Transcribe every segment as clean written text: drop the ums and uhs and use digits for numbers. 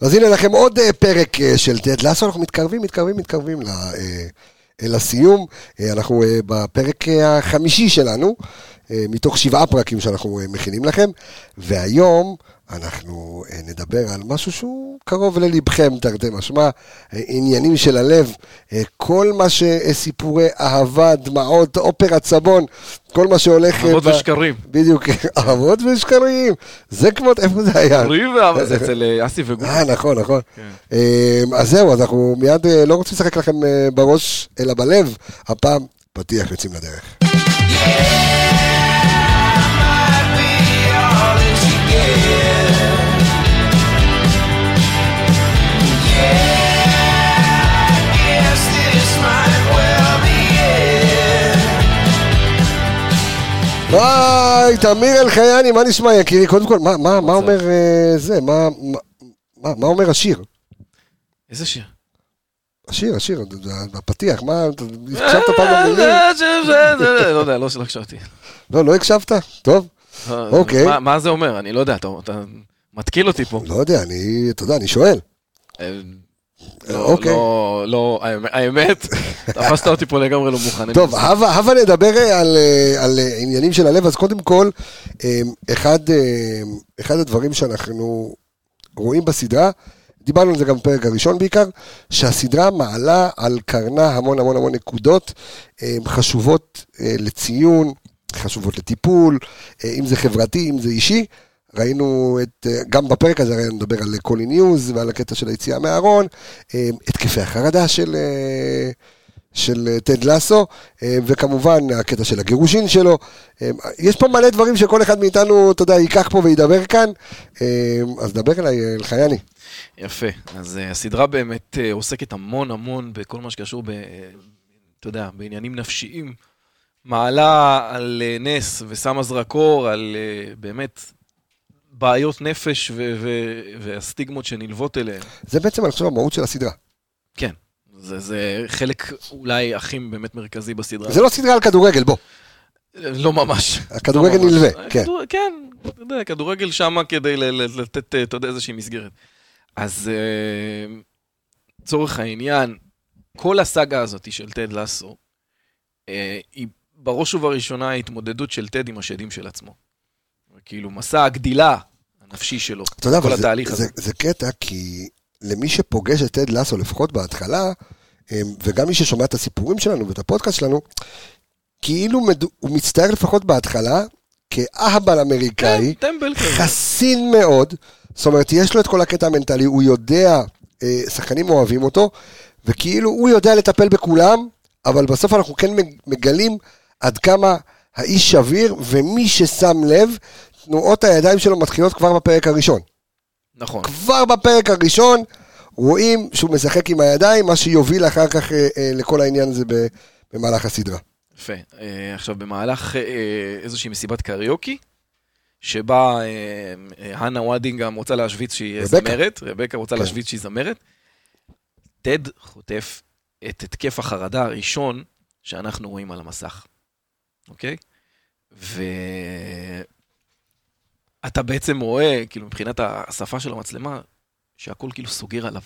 אז הנה לכם עוד פרק של תד לאסו, אנחנו מתקרבים לסיום, אנחנו בפרק החמישי שלנו, מתוך 7 פרקים שאנחנו מכינים לכם, והיום אנחנו נדבר על משהו שהוא קרוב ללבכם, תרתי משמע, עניינים של הלב, כל מה שסיפורי אהבה, דמעות, אופרת סבון, כל מה שהולך... אהבות ושקרים. בדיוק, אהבות ושקרים. זה כמו, איפה זה היה? שקרים ואהבה, זה אצל אסי וגורי. נכון, נכון. אז זהו, אז אנחנו מיד לא רוצים לשחק לכם בראש, אלא בלב, הפעם פתיח יוצאים לדרך. היי, תמיר אלחייני, מה נשמע יקירי? קודם כל, מה אומר זה? מה אומר השיר? איזה שיר? השיר, הפתיח, מה, הקשבת פעם במילים? לא יודע, לא הקשבתי. לא הקשבת? טוב, אוקיי. מה זה אומר? אני לא יודע, אתה מתקיל אותי פה. לא יודע, אתה יודע, אני שואל. לא, האמת, תפסת אותי פה לגמרי לא מוכן. טוב, הבה נדבר על עניינים של הלב, אז קודם כל, אחד הדברים שאנחנו רואים בסדרה, דיברנו על זה גם בפרק הראשון בעיקר, שהסדרה מעלה על קרנה המון המון המון נקודות, חשובות לציון, חשובות לטיפול, אם זה חברתי, אם זה אישי, ראינו גם בפרק הזה ראינו נדבר על קולי ניוז ועל הקטע של היציאה מהארון, התקפי החרדה של תד לאסו, וכמובן הקטע של הגירושין שלו. יש פה מלא דברים שכל אחד מאיתנו, אתה יודע, ייקח פה וידבר כאן, אז דבר אליי אלחייני. יפה, אז הסדרה באמת עוסקת המון המון בכל מה שקשור, אתה יודע, בעניינים נפשיים, מעלה על נס ושמה זרקור, על באמת... בעיות נפש והסטיגמות שנלוות אליהן. זה בעצם, אני חושב, המהות של הסדרה. כן. זה חלק אולי אחים באמת מרכזי בסדרה. זה לא סדרה על כדורגל, בוא. לא ממש. הכדורגל נלווה, כן. כן, אתה יודע, כדורגל שמה כדי לתת, אתה יודע, איזושהי מסגרת. אז צורך העניין, כל הסאגה הזאת של תד לאסו, היא בראש ובראשונה ההתמודדות של תד עם השדים של עצמו. כאילו, מסע הגדילה הנפשי שלו, כל התהליך הזה. זה קטע, כי למי שפוגש את תד לאסו, לפחות בהתחלה, וגם מי ששומע את הסיפורים שלנו ואת הפודקאסט שלנו, כאילו הוא מצטער לפחות בהתחלה, כאהבל אמריקאי, חסין מאוד, זאת אומרת, יש לו את כל הקטע המנטלי, הוא יודע, שחקנים אוהבים אותו, וכאילו הוא יודע לטפל בכולם, אבל בסוף אנחנו כן מגלים עד כמה האיש שביר, ומי ששם לב, תנועות הידיים שלו מתחילות כבר בפרק הראשון. נכון. כבר בפרק הראשון, רואים שהוא משחק עם הידיים, מה שיוביל אחר כך לכל העניין הזה במהלך הסדרה. יפה. עכשיו, במהלך איזושהי מסיבת קריוקי, שבה הנה וודינג גם רוצה להשוויץ שהיא זמרת, רבקה רוצה להשוויץ שהיא זמרת, תד חוטף את התקף החרדה הראשון, שאנחנו רואים על המסך. אוקיי? ואתה בעצם רואה, כאילו מבחינת השפה של המצלמה, שהכל כאילו סוגר עליו.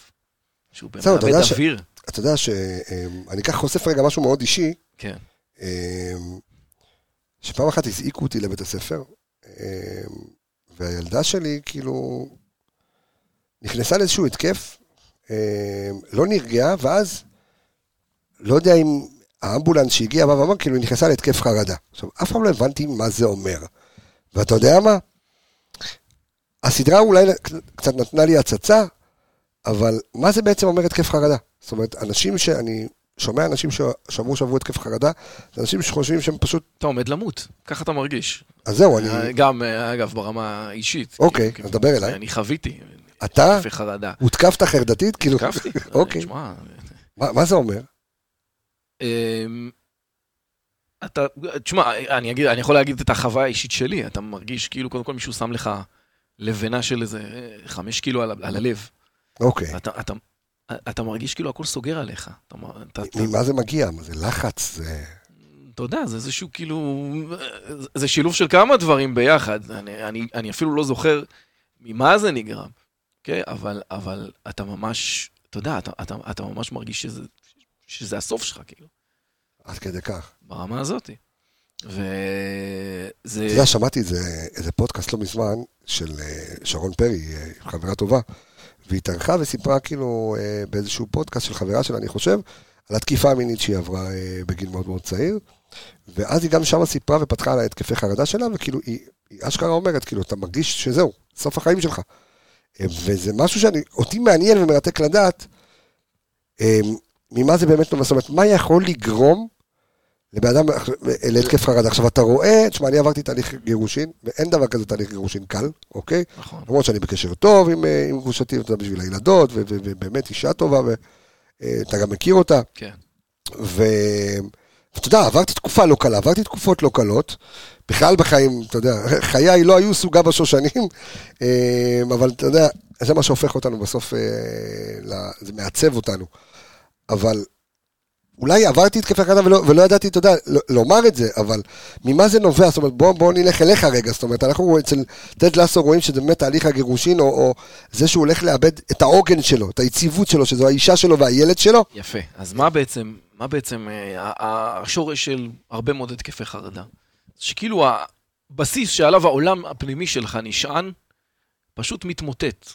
שהוא במעבד אוויר. אתה יודע שאני כך חושף רגע משהו מאוד אישי, כן. שפעם אחת הזעיקו אותי לבית הספר, והילדה שלי כאילו נכנסה לאיזשהו התקף, לא נרגעה, ואז לא יודע אם האמבולנס שהגיע הבא ואמר, כאילו היא נכנסה להתקף חרדה. עכשיו, אף פעם לא הבנתי מה זה אומר. ואתה יודע מה? הסדרה אולי קצת נתנה לי הצצה, אבל מה זה בעצם אומר התקף חרדה? זאת אומרת, אנשים שאני שומע, אנשים שעברו התקף חרדה, זה אנשים שחושבים שהם פשוט... אתה עומד למות, ככה אתה מרגיש. אז זהו, אני... גם, אגב, ברמה האישית. אוקיי, נדבר אליי. אני חוויתי. אתה? הותקפת חרדתית? הותקפתי. אוקיי. מה זה אומר? אתה, תשמע, אני יכול להגיד את החוויה האישית שלי, אתה מרגיש כאילו קודם כל מישהו שם לך לבנה של איזה 5 קילו על הלב. אוקיי. אתה מרגיש כאילו הכל סוגר עליך. ממה זה מגיע? זה לחץ? אתה יודע, זה איזשהו כאילו, זה שילוב של כמה דברים ביחד, אני אפילו לא זוכר ממה זה נגרם. אוקיי? אבל אתה ממש, אתה יודע, אתה ממש מרגיש שזה הסוף שלך, כאילו. עד כדי כך. ברמה הזאת. וזה... אתה יודע, שמעתי איזה פודקאסט לא מזמן, של שרון פרי, חברה טובה, והיא התארחה וסיפרה כאילו באיזשהו פודקאסט של חברה שלה, אני חושב, על התקיפה המינית שהיא עברה בגיל מאוד מאוד צעיר, ואז היא גם שמה סיפרה ופתחה על ההתקפי חרדה שלה, וכאילו היא אשכרה אומרת, כאילו אתה מרגיש שזהו, סוף החיים שלך. וזה משהו שאותי מעניין ומרתק לדעת, ממה זה באמת לא מסומת, מה יכול לגרום לבאדם להתקף חרדה. עכשיו אתה רואה, תשמע, אני עברתי תהליך גירושין, ואין דבר כזה תהליך גירושין קל, אוקיי? נכון. למרות שאני בקשר טוב עם גרושתי, אתה בשביל הילדות, ובאמת אישה טובה, ואתה גם מכיר אותה. כן. ואתה יודע, עברתי תקופה לא קלה, עברתי תקופות לא קלות, בכלל בחיים, אתה יודע, חיי לא היו סוגה בשושנים, אבל אתה יודע, זה מה שהופך אותנו בסוף, זה מעצב אותנו. אבל אולי עברתי התקף חרדה ולא ידעתי, אתה יודע, לומר את זה, אבל ממה זה נובע? זאת אומרת, בואו נלך אליך רגע, זאת אומרת, אנחנו אצל טד לאסו רואים שזה באמת תהליך הגירושין, או זה שהוא הולך לאבד את העוגן שלו, את היציבות שלו, שזו האישה שלו והילד שלו. יפה, אז מה בעצם השורש של הרבה מאוד התקפי חרדה? שכאילו הבסיס שעליו העולם הפנימי שלך נשען, פשוט מתמוטט,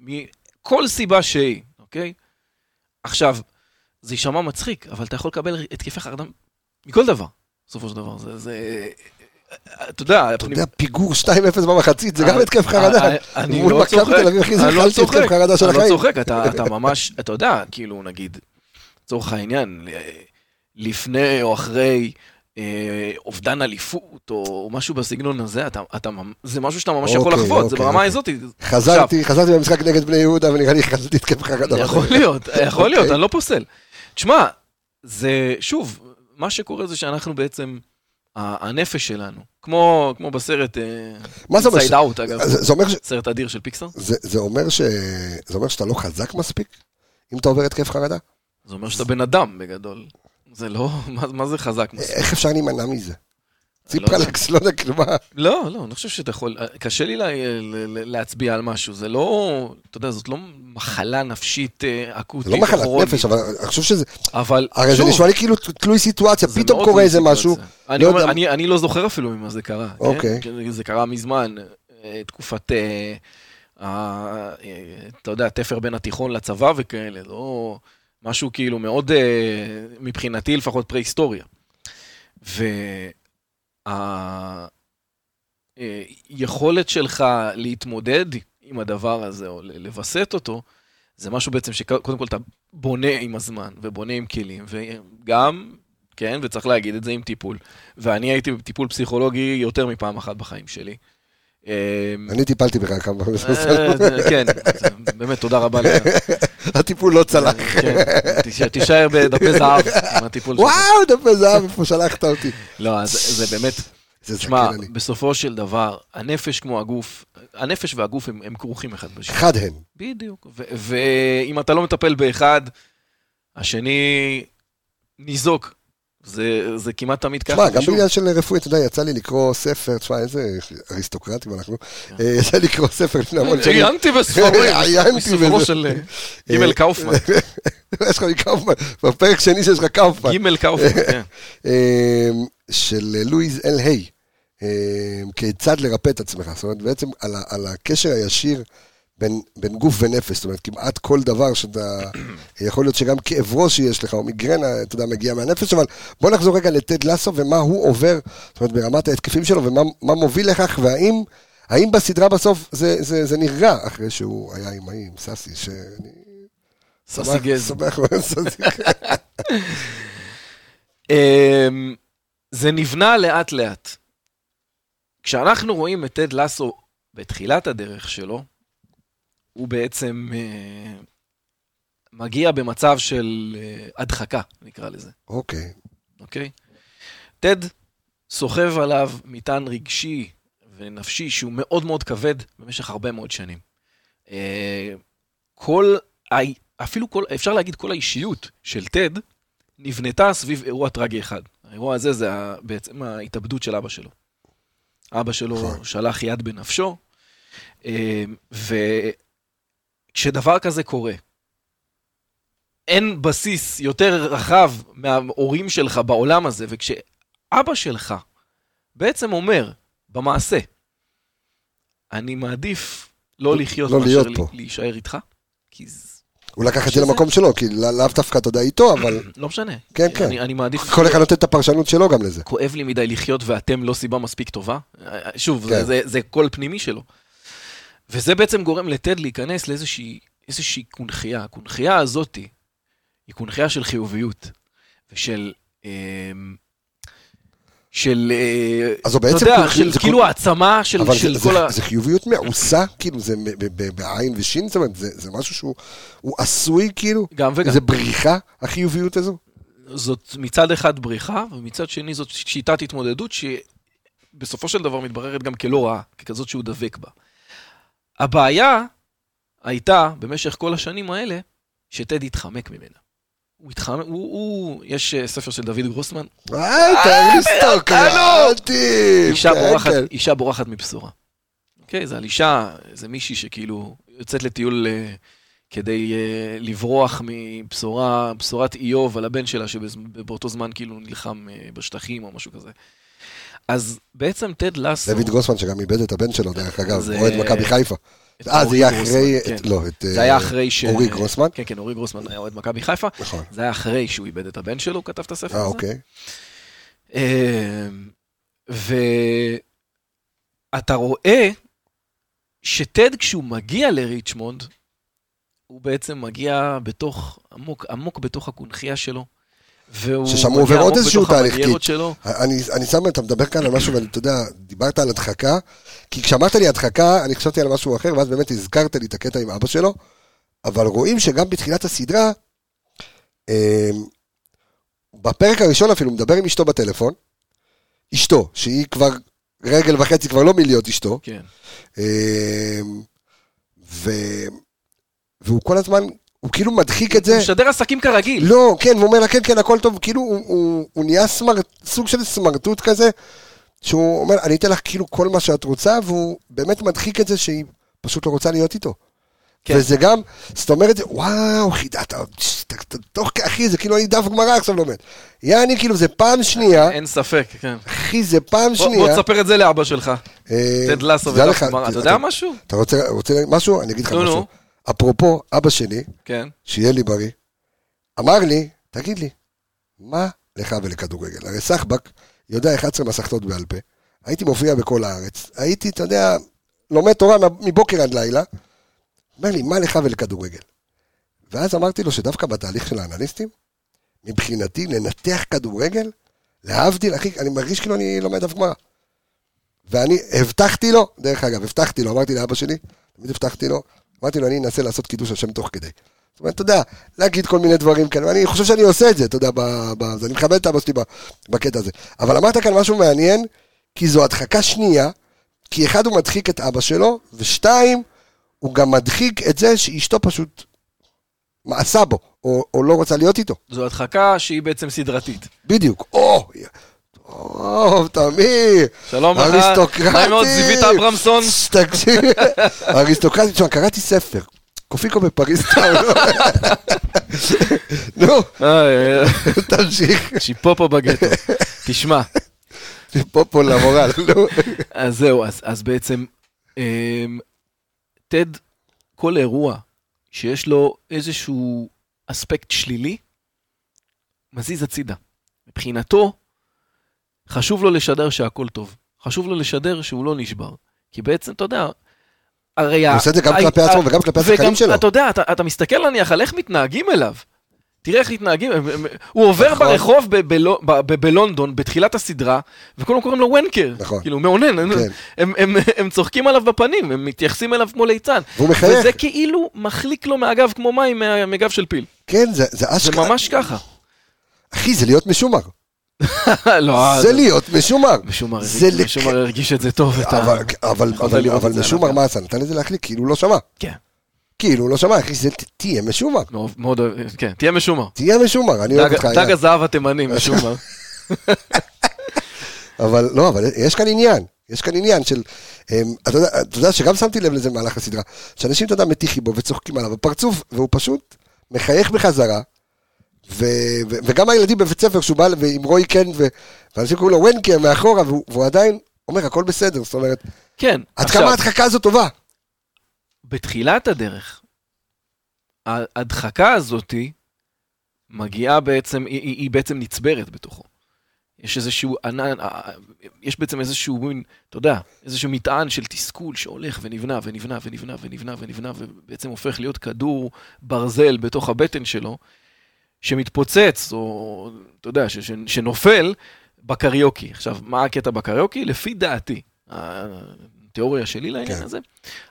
מכל סיבה שהיא, אוקיי? עכשיו, זה יישמע מצחיק, אבל אתה יכול לקבל התקפי חרדה מכל דבר, בסופו של דבר. אתה יודע... אתה יודע, פיגור 2-0 במחצית, זה גם התקף חרדה. אני לא צוחק. אני לא צוחק, אתה ממש, אתה יודע, כאילו נגיד, צורך העניין, לפני או אחרי אובדן אליפות, או משהו בסגנון הזה, זה משהו שאתה ממש יכול לחוות, זה ברמה הזאת. חזרתי במשחק נגד בני יהודה, ונראה לי חזרתי התקף חרדה. יכול להיות, אני לא פוסל. תשמע, זה, שוב, מה שקורה זה שאנחנו בעצם, הנפש שלנו, כמו בסרט Inside Out, אגב, סרט אדיר של פיקסאר. זה אומר שאתה לא חזק מספיק, אם אתה עובר התקף חרדה? זה אומר שאתה בן אדם בגדול. זה לא, מה זה חזק? איך אפשר להימנע מזה? ציפרלקס, לא נקלמה. לא, אני חושב שאתה יכול, קשה לי להצביע על משהו, זה לא, אתה יודע, זאת לא מחלה נפשית אקוטית. זה לא מחלת נפש, אבל אני חושב שזה, הרי זה נשמע לי כאילו תלוי סיטואציה, פתאום קורה איזה משהו. אני לא זוכר אפילו ממה זה קרה. זה קרה מזמן, תקופת, אתה יודע, תפר בין התיכון לצבא וכאלה, לא... משהו כאילו מאוד, מבחינתי לפחות פרה-היסטוריה. והיכולת שלך להתמודד עם הדבר הזה, או לבסט אותו, זה משהו בעצם שקודם כל אתה בונה עם הזמן, ובונה עם כלים, וגם, כן, וצריך להגיד את זה עם טיפול. ואני הייתי בטיפול פסיכולוגי יותר מפעם אחת בחיים שלי. אני טיפלתי בך כמה כן, באמת תודה רבה לך. הטיפול לא צלח. תישאר בדפי זהב. וואו, דפי זהב, איפה שלחת אותי. לא, זה באמת, תשמע, בסופו של דבר, הנפש כמו הגוף, הנפש והגוף הם כרוכים אחד בשני. אחד הם. בדיוק, ואם אתה לא מטפל באחד, השני ניזוק. זה כמעט תמיד ככה. תשמע, גם בגלל של רפואי, אתה יודע, יצא לי לקרוא ספר, תשמע, איזה אריסטוקרטים אנחנו, יצא לי לקרוא ספר לפני המון שנים. עיינתי בספורים, בספרו של גימל קאופמן. יש לך לי קאופמן, בפרק שני שיש לך קאופמן. גימל קאופמן, כן. של לואיז אל היי, כיצד לרפא את עצמך, זאת אומרת, בעצם על הקשר הישיר, בין גוף ונפש, זאת אומרת, כמעט כל דבר שאתה, יכול להיות שגם כאב ראש שיש לך, או מיגרנה, אתה יודע, מגיע מהנפש, אבל בוא נחזור רגע לטד לאסו, ומה הוא עובר, זאת אומרת, ברמת ההתקפים שלו, ומה מוביל לכך, והאם בסדרה בסוף, זה נראה, אחרי שהוא היה עם סאסי, שאני... סאסי גז. סומך מאוד סאסי גז. זה נבנה לאט לאט. כשאנחנו רואים את טד לאסו, בתחילת הדרך שלו, הוא בעצם מגיע במצב של הדחקה, נקרא לזה. אוקיי. טד סוחב עליו מטען רגשי ונפשי שהוא מאוד מאוד כבד במשך הרבה מאוד שנים. אפשר להגיד כל האישיות של טד נבנתה סביב אירוע טרגי אחד. האירוע הזה זה בעצם ההתאבדות של אבא שלו. אבא שלו שלח יד בנפשו, כשדבר כזה קורה, אין בסיס יותר רחב מההורים שלך בעולם הזה, וכשאבא שלך בעצם אומר במעשה, אני מעדיף לא לחיות מאשר להישאר איתך, כי הוא לקח את זה למקום שלו, כי לאו דווקא אתה יודע איתו, אבל לא משנה. כן, כן. אני מעדיף כל אחד נותן את הפרשנות שלו גם לזה. כואב לי מדי לחיות ואתם לא סיבה מספיק טובה. שוב, זה קול פנימי שלו. וזה בעצם גורם לטד להיכנס לאיזושהי קונחייה. הקונחייה הזאת היא קונחייה של חיוביות. ושל של, כאילו העצמה של כל ה... זה חיוביות מעושה, כאילו, זה בעין ושין, זאת אומרת, זה משהו שהוא עשוי, כאילו, זה בריחה, החיוביות הזו. זאת מצד אחד בריחה, ומצד שני זאת שיטת התמודדות, שבסופו של דבר מתבררת גם כלא רעה, ככזאת שהוא דבק בה. הבעיה הייתה, במשך כל השנים האלה, שטד התחמק ממנה. יש ספר של דוד גרוסמן. אישה בורחת מבשורה. אוקיי, זה על אישה, זה מישהי שכאילו יוצאת לטיול כדי לברוח מבשורה, בשורת איוב על הבן שלה, שבאותו זמן כאילו נלחם בשטחים או משהו כזה. אז בעצם טד לסו... דוד גרוסמן שגם איבד את הבן שלו, דרך אגב, מועד מכבי חיפה. זה היה אחרי, לא, אורי גרוסמן. כן, כן, אורי גרוסמן היה אוהד מכבי חיפה. זה היה אחרי שהוא איבד את הבן שלו, כתב את הספר הזה. ואתה רואה שטד כשהוא מגיע לריצ'מונד, הוא בעצם מגיע בתוך, עמוק בתוך הקונחייה שלו. ששם הוא עובר עוד איזשהו תהליך, אני שם, אתה מדבר כאן על משהו, ואני, אתה יודע, דיברת על הדחקה, כי כשאמרת לי הדחקה, אני חשבתי על משהו אחר, ואז באמת הזכרת לי את הקטע עם אבא שלו, אבל רואים שגם בתחילת הסדרה, בפרק הראשון אפילו, מדבר עם אשתו בטלפון, אשתו, שהיא כבר רגל וחצי, כבר לא מלהיות אשתו, והוא כל הזמן, הוא כאילו מדחיק את זה. הוא משדר עסקים כרגיל. לא, כן, הוא אומר, כן, כן, הכל טוב, כאילו הוא נהיה סוג של סמרטוט כזה, שהוא אומר, אני אתן לך כאילו כל מה שאת רוצה, והוא באמת מדחיק את זה שהיא פשוט לא רוצה להיות איתו. וזה גם, זאת אומרת, וואו, חידת, תוך כאחי, זה כאילו אני דף גמרא עכשיו לומד. יעני, כאילו, זה פעם שנייה. אין ספק, כן. אחי, זה פעם שנייה. בוא תספר את זה לאבא שלך. תד לסו ודף גמרא. אתה יודע משהו? אתה רוצה משהו? אני אגיד לך משהו. אפרופו, אבא שלי, שיהיה לי בריא, אמר לי, תגיד לי, מה לך ולכדורגל? הרי סחבק יודע 11 מסכתות בעל פה, הייתי מופיע בכל הארץ, הייתי, אתה יודע, לומד תורה מבוקר עד לילה, אומר לי, מה לך ולכדורגל? ואז אמרתי לו שדווקא בתהליך של האנליסטים, מבחינתי לנתח כדורגל, להבדיל, אחי, אני מרגיש כאילו אני לומד אף גמרא. ואני הבטחתי לו, דרך אגב, הבטחתי לו, אמרתי לאבא שלי, תמיד הבטחתי לו, אמרתי לו, אני אנסה לעשות קידוש השם תוך כדי. זאת אומרת, אתה יודע, להגיד כל מיני דברים כאן, ואני חושב שאני עושה את זה, אתה יודע, אני מכבד את אבא שלי בקטע הזה. אבל אמרת כאן משהו מעניין, כי זו הדחקה שנייה, כי אחד הוא מדחיק את אבא שלו, ושתיים, הוא גם מדחיק את זה שאשתו פשוט מעשה בו, או לא רוצה להיות איתו. זו הדחקה שהיא בעצם סדרתית. בדיוק. תמי, אריסטוקרטי, תשמע, קראתי ספר, קופיקו בפריז, נו, תמשיך, שיפופו בגטו, תשמע, שיפופו למורל, אז זהו, אז בעצם, טד, כל אירוע שיש לו איזשהו אספקט שלילי, מזיז הצידה, מבחינתו, חשוב לו לשדר שהכל טוב. חשוב לו לשדר שהוא לא נשבר. כי בעצם, אתה יודע, הרי... הוא עושה את זה גם כלפי עצמו וגם כלפי השחקנים שלו. אתה יודע, אתה מסתכל נניח על איך מתנהגים אליו. תראה איך מתנהגים. הוא עובר ברחוב בלונדון, בתחילת הסדרה, וכולם קוראים לו ונקר. כאילו, מעונן. הם צוחקים עליו בפנים, הם מתייחסים אליו כמו ליצן. והוא מחייך. וזה כאילו מחליק לו מהגב כמו מים מהגב של פיל. כן, זה אשכרה. זה ממש ככה. אחי, זה להיות משומר. זה להיות משומר. משומר הרגיש את זה טוב. אבל משומר מה עשה? נתן לזה להחליק, כאילו הוא לא שמע. כן. כאילו הוא לא שמע, אחי, תהיה משומר. מאוד אוהב, כן, תהיה משומר. תהיה משומר, אני אוהב אותך. דג הזהב התימני, משומר. אבל לא, אבל יש כאן עניין. יש כאן עניין של, אתה יודע שגם שמתי לב לזה במהלך הסדרה, שאנשים, אתה יודע, מתיחים בו וצוחקים עליו בפרצוף, והוא פשוט מחייך בחזרה, וגם הילדים בבית ספר שהוא בא עם רוי קן, ואנשים קוראים לו ונקי מאחורה, והוא עדיין אומר, הכל בסדר, זאת אומרת, כן. עד כמה ההדחקה הזו טובה? בתחילת הדרך, ההדחקה הזאת מגיעה בעצם, היא בעצם נצברת בתוכו. יש איזשהו ענן, יש בעצם איזשהו מין, אתה יודע, איזשהו מטען של תסכול שהולך ונבנה ונבנה ונבנה ונבנה ונבנה, ובעצם הופך להיות כדור ברזל בתוך הבטן שלו, שמתפוצץ, או אתה יודע, שנופל בקריוקי. עכשיו, מה הקטע בקריוקי? לפי דעתי, התיאוריה שלי לעניין הזה,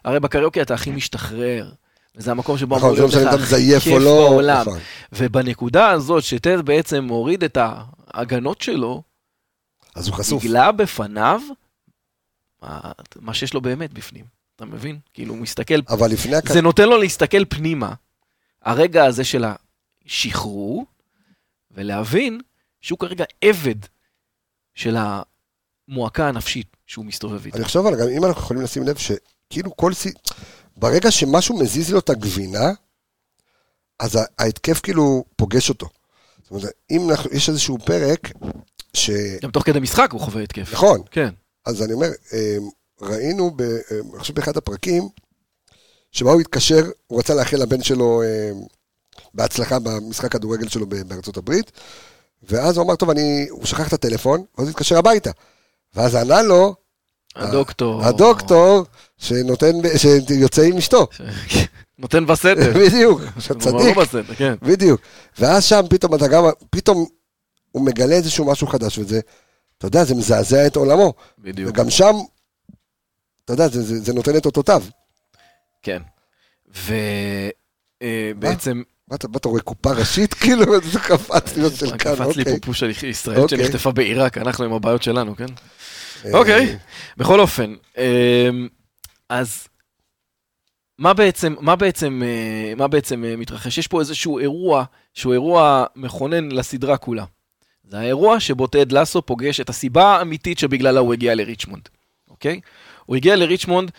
הרי בקריוקי אתה הכי משתחרר, וזה המקום שבו אמור להיות לך כיף בעולם. ובנקודה הזאת, שטד בעצם מוריד את ההגנות שלו, אז הוא חשוף. נגלה בפניו מה שיש לו באמת בפנים. אתה מבין? כאילו הוא מסתכל, זה נותן לו להסתכל פנימה. הרגע הזה של השחרור, ולהבין שהוא כרגע עבד של המועקה הנפשית שהוא מסתובב איתה. אני חושב על גם אם אנחנו יכולים לשים לב שכאילו כל ברגע שמשהו מזיז לו את הגבינה, אז ההתקף כאילו פוגש אותו. זאת אומרת, אם יש איזשהו פרק ש... גם תוך כדי משחק הוא חווה התקף. נכון. כן. אז אני אומר, ראינו, אני חושב באחד הפרקים, שבה הוא התקשר, הוא רצה לאחל לבן שלו בהצלחה במשחק הדורגל שלו בארצות הברית, ואז הוא אמר, טוב, הוא שכח את הטלפון, ואז הוא התקשר הביתה. ואז ענה לו, הדוקטור שיוצא עם אשתו. נותן בסדר. בדיוק, שצדיק. בדיוק. ואז שם פתאום הוא מגלה איזשהו משהו חדש, וזה, אתה יודע, זה מזעזע את עולמו. בדיוק. וגם שם, אתה יודע, זה נותן את אותותיו. כן. ובעצם... אתה רואה קופה ראשית, כאילו, זה קפץ לי של כאן, קפץ לי פופוש של ישראל שנחטפה בעיראק, אנחנו עם הבעיות שלנו, כן? אוקיי, בכל אופן, אז מה בעצם מתרחש? יש פה איזשהו אירוע, שהוא אירוע מכונן לסדרה כולה. זה האירוע שבו טד לאסו פוגש את הסיבה האמיתית שבגללה הוא הגיע לריצ'מונד, אוקיי? הוא הגיע לריצ'מונד,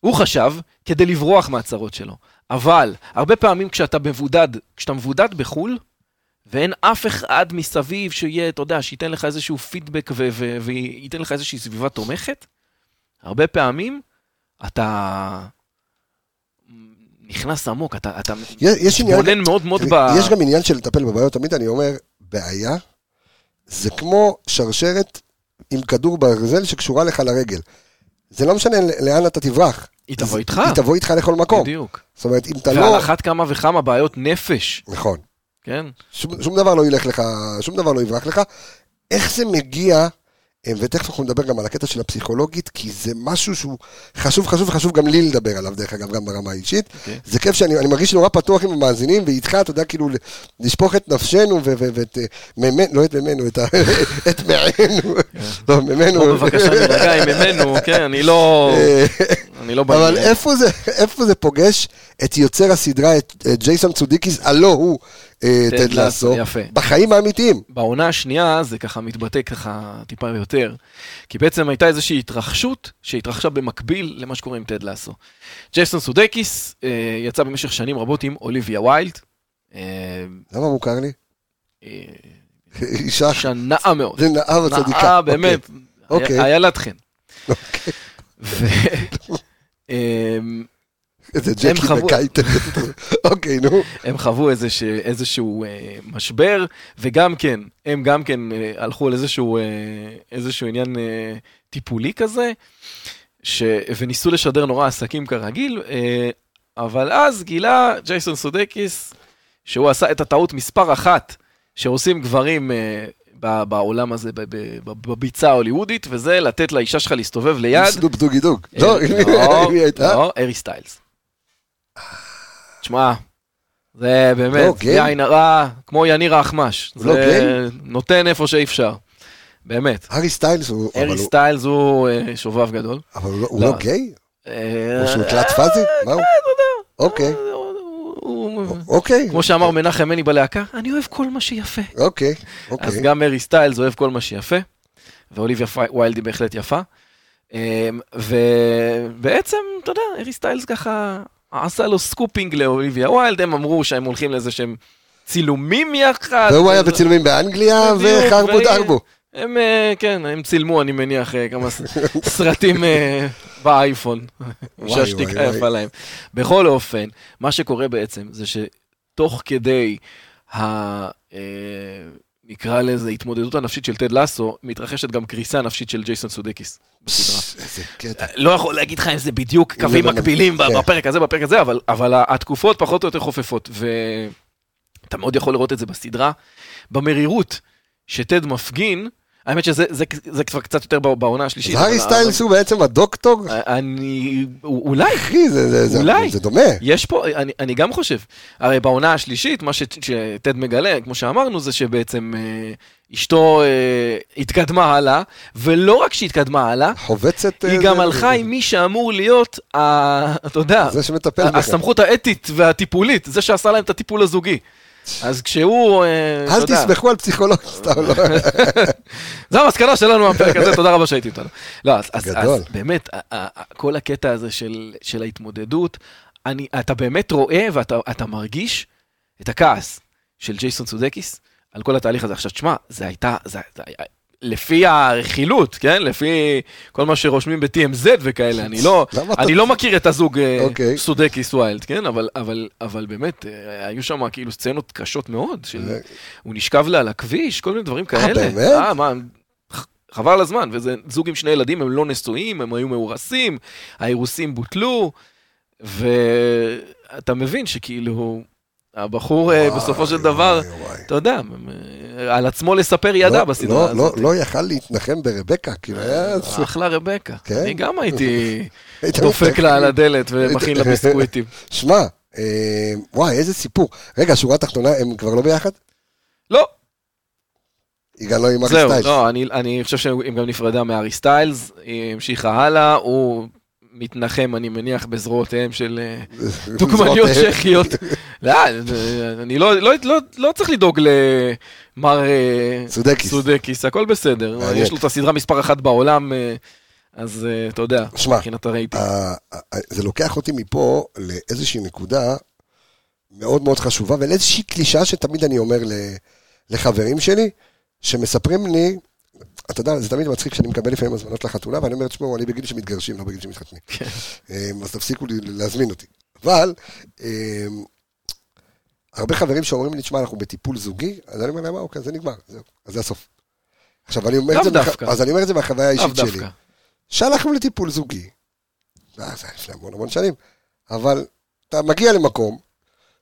הוא חשב, כדי לברוח מהצרות שלו. אבל הרבה פעמים כשאתה מבודד בחול, ואין אף אחד מסביב שיהיה, אתה יודע, שייתן לך איזשהו פידבק וייתן לך איזושהי סביבה תומכת, הרבה פעמים אתה נכנס עמוק, אתה מתבונן מאוד מאוד יש גם עניין של לטפל בבעיות, תמיד אני אומר, בעיה, זה כמו שרשרת עם כדור ברזל שקשורה לך לרגל. זה לא משנה לאן אתה תברח. היא תבוא איתך לכל מקום. בדיוק. זאת אומרת, אם אתה לא... ועל אחת כמה וכמה בעיות נפש. נכון. כן. שום דבר לא ילך לך, שום דבר לא יברח לך. איך זה מגיע, ותכף אנחנו נדבר גם על הקטע של הפסיכולוגית, כי זה משהו שהוא חשוב גם לי לדבר עליו, דרך אגב, גם ברמה האישית. זה כיף שאני מרגיש נורא פתוח עם המאזינים, ואיתך, אתה יודע, כאילו, לשפוך את נפשנו, ואת לא את ממנו, את מענו. לא, ממנו. בבקשה, נרגע עם ממנו, כן, אני לא בעניין. אבל איפה זה פוגש את יוצר הסדרה, את ג'ייסון צודיקיס, הלא הוא טד לאסו, בחיים האמיתיים. בעונה השנייה זה ככה מתבטא ככה טיפה יותר, כי בעצם הייתה איזושהי התרחשות שהתרחשה במקביל למה שקורה עם טד לאסו. ג'ייסון צודיקיס יצא במשך שנים רבות עם אוליביה ויילד. למה מוכר לי? אישה נאה מאוד. זה נאה וצדיקה. נאה באמת. היה לתכן. אוקיי. איזה ג'קי וקייטר. אוקיי, נו. הם חוו איזשהו משבר, וגם כן הלכו על איזשהו עניין טיפולי כזה, וניסו לשדר נורא עסקים כרגיל, אבל אז גילה ג'ייסון צודיקיס, שהוא עשה את הטעות מספר אחת, שעושים גברים בעולם הזה, בביצה ההוליוודית, וזה לתת לאישה שלך להסתובב ליד. סנופ דוגי דוג. לא, ארי סטיילס. תשמע, זה באמת, יין הרע, כמו יניר האחמש. זה נותן איפה שאי אפשר. באמת. ארי סטיילס הוא שובב גדול. אבל הוא לא גיי? הוא שמקלט פאזי? מה הוא? אוקיי. אוקיי. כמו שאמר מנחם מני בלהקה, אני אוהב כל מה שיפה. אוקיי. אז גם ארי סטיילס אוהב כל מה שיפה, ואוליביה ויילד היא בהחלט יפה, ובעצם, אתה יודע, הארי סטיילס ככה עשה לו סקופינג לאוליביה ויילד, הם אמרו שהם הולכים לזה שהם צילומים יחד. והוא היה בצילומים באנגליה, וחרבו דרבו. הם, כן, הם צילמו, אני מניח, כמה סרטים באייפון, שהשתיקה יפה להם. בכל אופן, מה שקורה בעצם, זה שתוך כדי נקרא לזה התמודדות הנפשית של טד לסו, מתרחשת גם קריסה נפשית של ג'ייסון סודקיס. לא יכול להגיד לך אם זה בדיוק קווים מקבילים בפרק הזה, אבל התקופות פחות או יותר חופפות, אתה מאוד יכול לראות את זה בסדרה, במרירות שטד מפגין, האמת שזה כבר קצת יותר בעונה השלישית. אז הארי סטיילס הוא בעצם הדוקטור? אולי. אחי, זה דומה. יש פה, אני גם חושב, הרי בעונה השלישית, מה שטד מגלה, כמו שאמרנו, זה שבעצם אשתו התקדמה הלאה, ולא רק שהתקדמה הלאה, היא גם הלכה עם מי שאמור להיות, אתה יודע, הסמכות האתית והטיפולית, זה שעשה להם את הטיפול הזוגי. אז כשהוא... אל תסמכו על פסיכולוג סתם, לא. זו המסקנה שלנו מהפרק הזה, תודה רבה שהייתי איתנו. לא, אז באמת, כל הקטע הזה של ההתמודדות, אתה באמת רואה ואתה מרגיש את הכעס של ג'ייסון סודקיס על כל התהליך הזה. עכשיו, תשמע, זה הייתה... לפי הרכילות, כן? לפי כל מה שרושמים ב-TMZ וכאלה, אני לא מכיר את הזוג סודקיס ויילד, כן? אבל באמת, היו שם כאילו סצנות קשות מאוד, הוא נשכב לה על הכביש, כל מיני דברים כאלה. באמת? חבל הזמן, וזה זוג עם שני ילדים, הם לא נשואים, הם היו מאורסים, האירוסים בוטלו, ואתה מבין שכאילו... הבחור בסופו של דבר, אתה יודע, על עצמו לספר ידע בסדרה הזאת. לא יכל להתנחם ברבקה, כאילו היה... אחלה רבקה. אני גם הייתי דופק לה על הדלת ומכין לה ביסקוויטים. שמע, וואי, איזה סיפור. רגע, שורה תחתונה, הם כבר לא ביחד? לא. היא גם לא עם הארי סטיילס. זהו, אני חושב שהם גם נפרדה מהארי סטיילס, היא המשיכה הלאה, הוא... מתנחם, אני מניח, בזרועותיהם של דוגמניות שכיות. לא, אני לא צריך לדאוג למר סודקיס, הכל בסדר. יש לו את הסדרה מספר אחת בעולם, אז אתה יודע, מבחינת הרייטינג. זה לוקח אותי מפה לאיזושהי נקודה מאוד מאוד חשובה, ולאיזושהי קלישה שתמיד אני אומר לחברים שלי, שמספרים לי, אתה יודע, זה תמיד מצחיק שאני מקבל לפעמים הזמנות לחתונה, ואני אומר, תשמעו, אני בגיל שמתגרשים, לא בגיל שמתחתנים. אז תפסיקו להזמין אותי. אבל, הרבה חברים שאומרים לי, תשמע, אנחנו בטיפול זוגי, אז אני אומר להם, אוקיי, זה נגמר, זהו, אז זה הסוף. עכשיו, אני אומר את זה מהחוויה האישית שלי. שהלכנו לטיפול זוגי, זה היה המון שנים, אבל אתה מגיע למקום,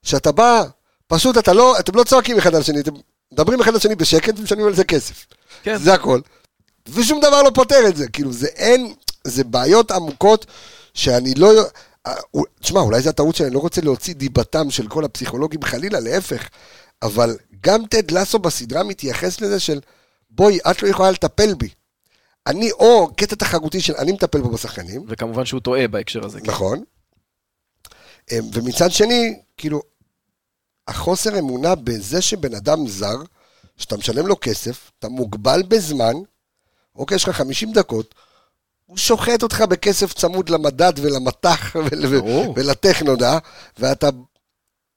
שאתה בא, פשוט אתם לא צועקים אחד על שני, אתם מדברים אחד על שני בשקט ומשלמים על זה כסף. זה הכל. ושום דבר לא פותר את זה. כאילו, זה בעיות עמוקות שאני לא... תשמע, אולי זה הטעות שאני לא רוצה להוציא דיבתם של כל הפסיכולוגים חלילה, להפך. אבל גם טד לסו בסדרה מתייחס לזה של, בואי, את לא יכולה לטפל בי. אני, או קטע תחרותי של אני מטפל בו בשחקנים. וכמובן שהוא טועה בהקשר הזה. נכון. ומצד שני, כאילו, החוסר אמונה בזה שבן אדם זר, שאתה משלם לו כסף, אתה מוגבל בזמן, אוקיי, יש לך 50 דקות, הוא שוחט אותך בכסף צמוד למדד ולמתח ולטכנודה,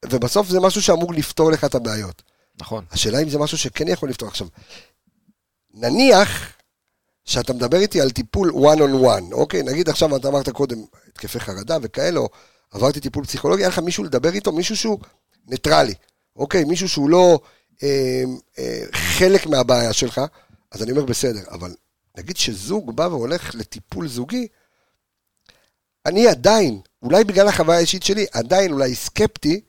ובסוף זה משהו שאמור לפתור לך את הבעיות. נכון. השאלה אם זה משהו שכן יכול לפתור. עכשיו, נניח שאתה מדבר איתי על טיפול one on one, אוקיי, נגיד עכשיו אתה אמרת קודם, התקפי חרדה וכאלו, עברתי טיפול פסיכולוגי, היה לך מישהו לדבר איתו, מישהו שהוא ניטרלי, אוקיי, מישהו שהוא לא... חלק מהבעיה שלך, אז אני אומר בסדר, אבל נגיד שזוג בא והולך לטיפול זוגי, אני עדיין, אולי בגלל החוויה האישית שלי, עדיין אולי סקפטי,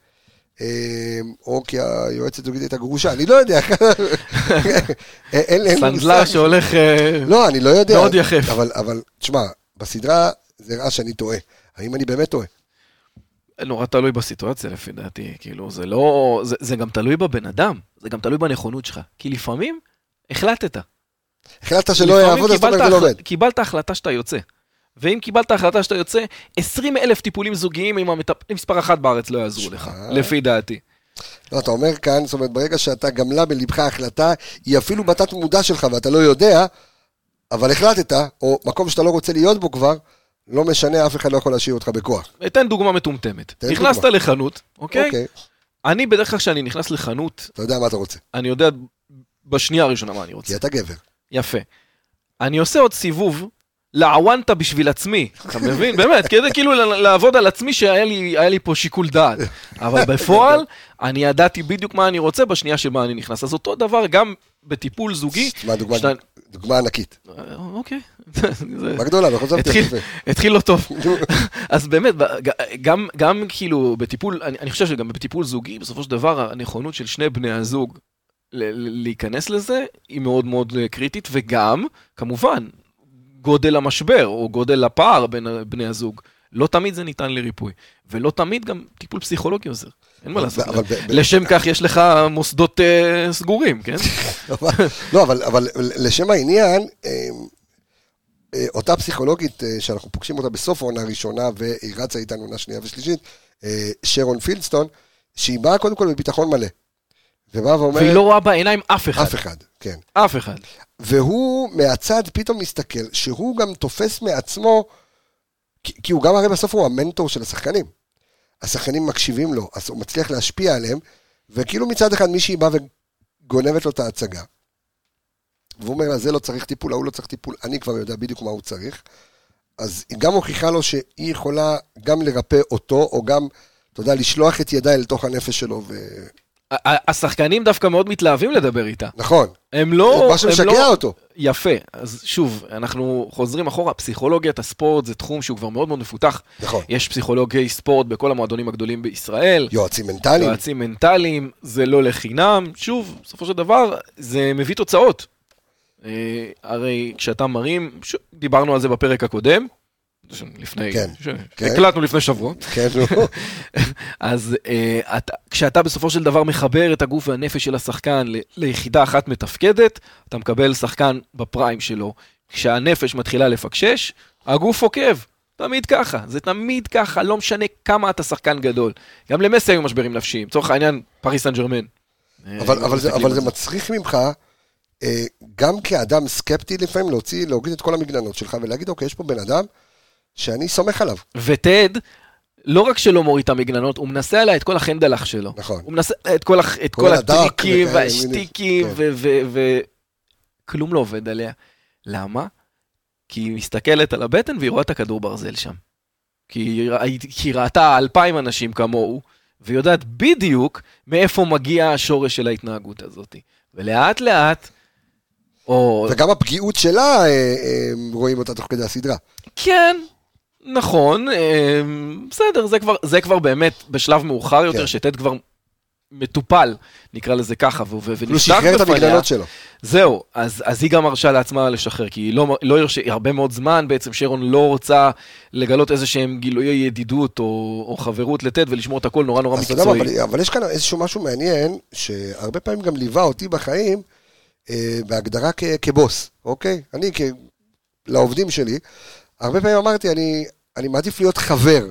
או כי היועצת זוגית הייתה גרושה, אני לא יודע. סנדלר שהולך מאוד יחף. אבל תשמע, בסדרה זה ראה שאני טועה, האם אני באמת טועה? נורא תלוי בסיטואציה, לפי דעתי, כאילו, זה לא, זה גם תלוי בבן אדם, זה גם תלוי בנכונות שלך, כי לפעמים החלטת שלא יעבוד, אז אתה אומר ולא עובד. קיבלת החלטה שאתה יוצא, ואם קיבלת החלטה שאתה יוצא, 20,000 טיפולים זוגיים עם מספר אחת בארץ לא יעזרו לך, לפי דעתי. לא, אתה אומר כאן, זאת אומרת, ברגע שאתה גמלה בלבך ההחלטה, היא אפילו בתת מודע שלך, ואתה לא יודע, אבל החלטת, או מקום שאתה לא רוצה להיות בו כבר, לא משנה, אף אחד לא יכול להשאיר אותך בכוח. אתן דוגמה מטומטמת. נכנסת לחנות, אוקיי? אני בדרך כלל שאני נכנס לחנות... אתה יודע מה אתה רוצה. אני יודע בשנייה הראשונה מה אני רוצה. כי אתה גבר. יפה. אני עושה עוד סיבוב לעוונתה בשביל עצמי. אתה מבין? באמת, כדי כאילו לעבוד על עצמי שהיה לי פה שיקול דעת. אבל בפועל, אני ידעתי בדיוק מה אני רוצה בשנייה שבה אני נכנס. אז אותו דבר גם בטיפול זוגי. דוגמה ענקית. אוקיי. בגדולה, אנחנו חוזרים תכף. התחיל לא טוב. אז באמת, גם כאילו בטיפול, אני חושב שגם בטיפול זוגי, בסופו של דבר, הנכונות של שני בני הזוג להיכנס לזה, היא מאוד מאוד קריטית, וגם, כמובן, גודל המשבר, או גודל הפער בין בני הזוג. לא תמיד זה ניתן לריפוי. ולא תמיד גם טיפול פסיכולוגי עוזר. אין מה לעשות. לשם כך יש לך מוסדות סגורים, כן? לא, אבל לשם העניין, אותה פסיכולוגית שאנחנו פוגשים אותה בסוף העונה הראשונה, והיא רצה איתנו עונה שנייה ושלישית, שרון פילדסטון, שהיא באה קודם כל בביטחון מלא. והיא לא רואה בעיניים אף אחד. אף אחד, כן. אף אחד. והוא מהצד פתאום מסתכל, שהוא גם תופס מעצמו, כי הוא גם הרי בסוף הוא המנטור של השחקנים. השחקנים מקשיבים לו, אז הוא מצליח להשפיע עליהם, וכאילו מצד אחד מישהי בא וגונבת לו את ההצגה, והוא אומר לה, זה לא צריך טיפול, ההוא לא צריך טיפול, אני כבר יודע בדיוק מה הוא צריך, אז היא גם הוכיחה לו שהיא יכולה גם לרפא אותו, או גם, אתה יודע, לשלוח את ידיי לתוך הנפש שלו ו... השחקנים דווקא מאוד מתלהבים לדבר איתה. נכון. הם לא... מה שמשגע אותו. יפה. אז שוב, אנחנו חוזרים אחורה, פסיכולוגיית הספורט זה תחום שהוא כבר מאוד מאוד מפותח. נכון. יש פסיכולוגי ספורט בכל המועדונים הגדולים בישראל. יועצים מנטליים. יועצים מנטליים, זה לא לחינם. שוב, בסופו של דבר, זה מביא תוצאות. הרי כשאתה מרים, דיברנו על זה בפרק הקודם, לפני, הקלטנו לפני שבוע. אז כשאתה בסופו של דבר מחבר את הגוף והנפש של השחקן ליחידה אחת מתפקדת, אתה מקבל שחקן בפריים שלו. כשהנפש מתחילה לפקשש, הגוף עוקב. תמיד ככה. זה תמיד ככה. לא משנה כמה אתה שחקן גדול. גם למסי היו משברים נפשיים. צורך העניין, פריס סן ז'רמן. אבל זה מצריך ממך, גם כאדם סקפטי לפעמים, להוריד את כל המגננות שלך ולהגיד, אוקיי, יש פה בן אדם, שאני סומך עליו. וטד, לא רק שלא מוריד את המגננות, הוא מנסה עליה את כל החנדלח שלו. נכון. הוא מנסה את כל הטריקים והשטיקים, וכלום לא עובד עליה. למה? כי היא מסתכלת על הבטן, והיא רואה את הכדור ברזל שם. כי היא ראתה 2,000 אנשים כמוהו, והיא יודעת בדיוק מאיפה מגיע השורש של ההתנהגות הזאת. ולאט לאט, וגם הפגיעות שלה, רואים אותה תוך כדי הסדרה. כן. נכון, בסדר, זה כבר באמת בשלב מאוחר יותר, שטד כבר מטופל, נקרא לזה ככה, והוא שחרר את המגננות שלו. זהו, אז היא גם הרשה לעצמה לשחרר, כי היא לא הרשה, הרבה מאוד זמן בעצם שרון לא רוצה לגלות איזה שהם גילויי ידידות או חברות לטד, ולשמור את הכל נורא נורא מקצועי. אבל יש כאן איזשהו משהו מעניין, שהרבה פעמים גם ליווה אותי בחיים, בהגדרה כבוס, אוקיי? אני לעובדים שלי, הרבה פעמים אמרתי, אני מעדיף להיות חבר.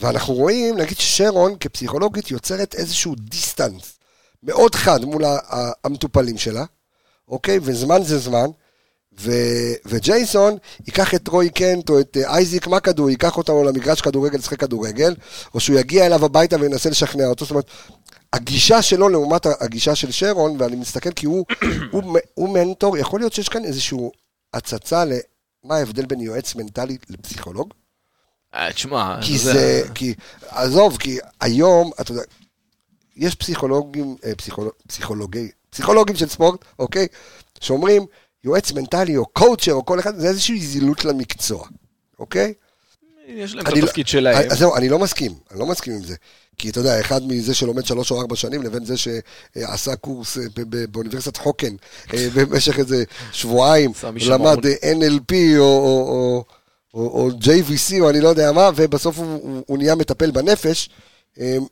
ואנחנו רואים, נגיד ששרון כפסיכולוגית יוצרת איזשהו דיסטנס, מאוד חד מול המטופלים שלה, אוקיי? וזמן זה זמן, וג'ייסון ייקח את רוי קנט או את אייזיק מקדו, ייקח אותנו למגרש כדורגל, לשחק כדורגל, או שהוא יגיע אליו הביתה וינסה לשכנע אותו, זאת אומרת, הגישה שלו לעומת הגישה של שרון, ואני מסתכל כי הוא מנטור, יכול להיות שיש כאן איזשהו הצצה מה ההבדל בין יועץ מנטלי לפסיכולוג? תשמע, עזוב, כי היום, אתה יודע, יש פסיכולוגים של ספורט, אוקיי? שאומרים, יועץ מנטלי או קואוצ'ר או כל אחד, זה איזושהי זילות למקצוע, אוקיי? יש להם את התפקיד שלהם. אז זהו, אני לא מסכים עם זה. כי אתה יודע, אחד מזה שלומד 3 או 4 שנים, לבין זה שעשה קורס באוניברסיטת חוקן, במשך איזה שבועיים, למד NLP או JVC, או אני לא יודע מה, ובסוף הוא נהיה מטפל בנפש,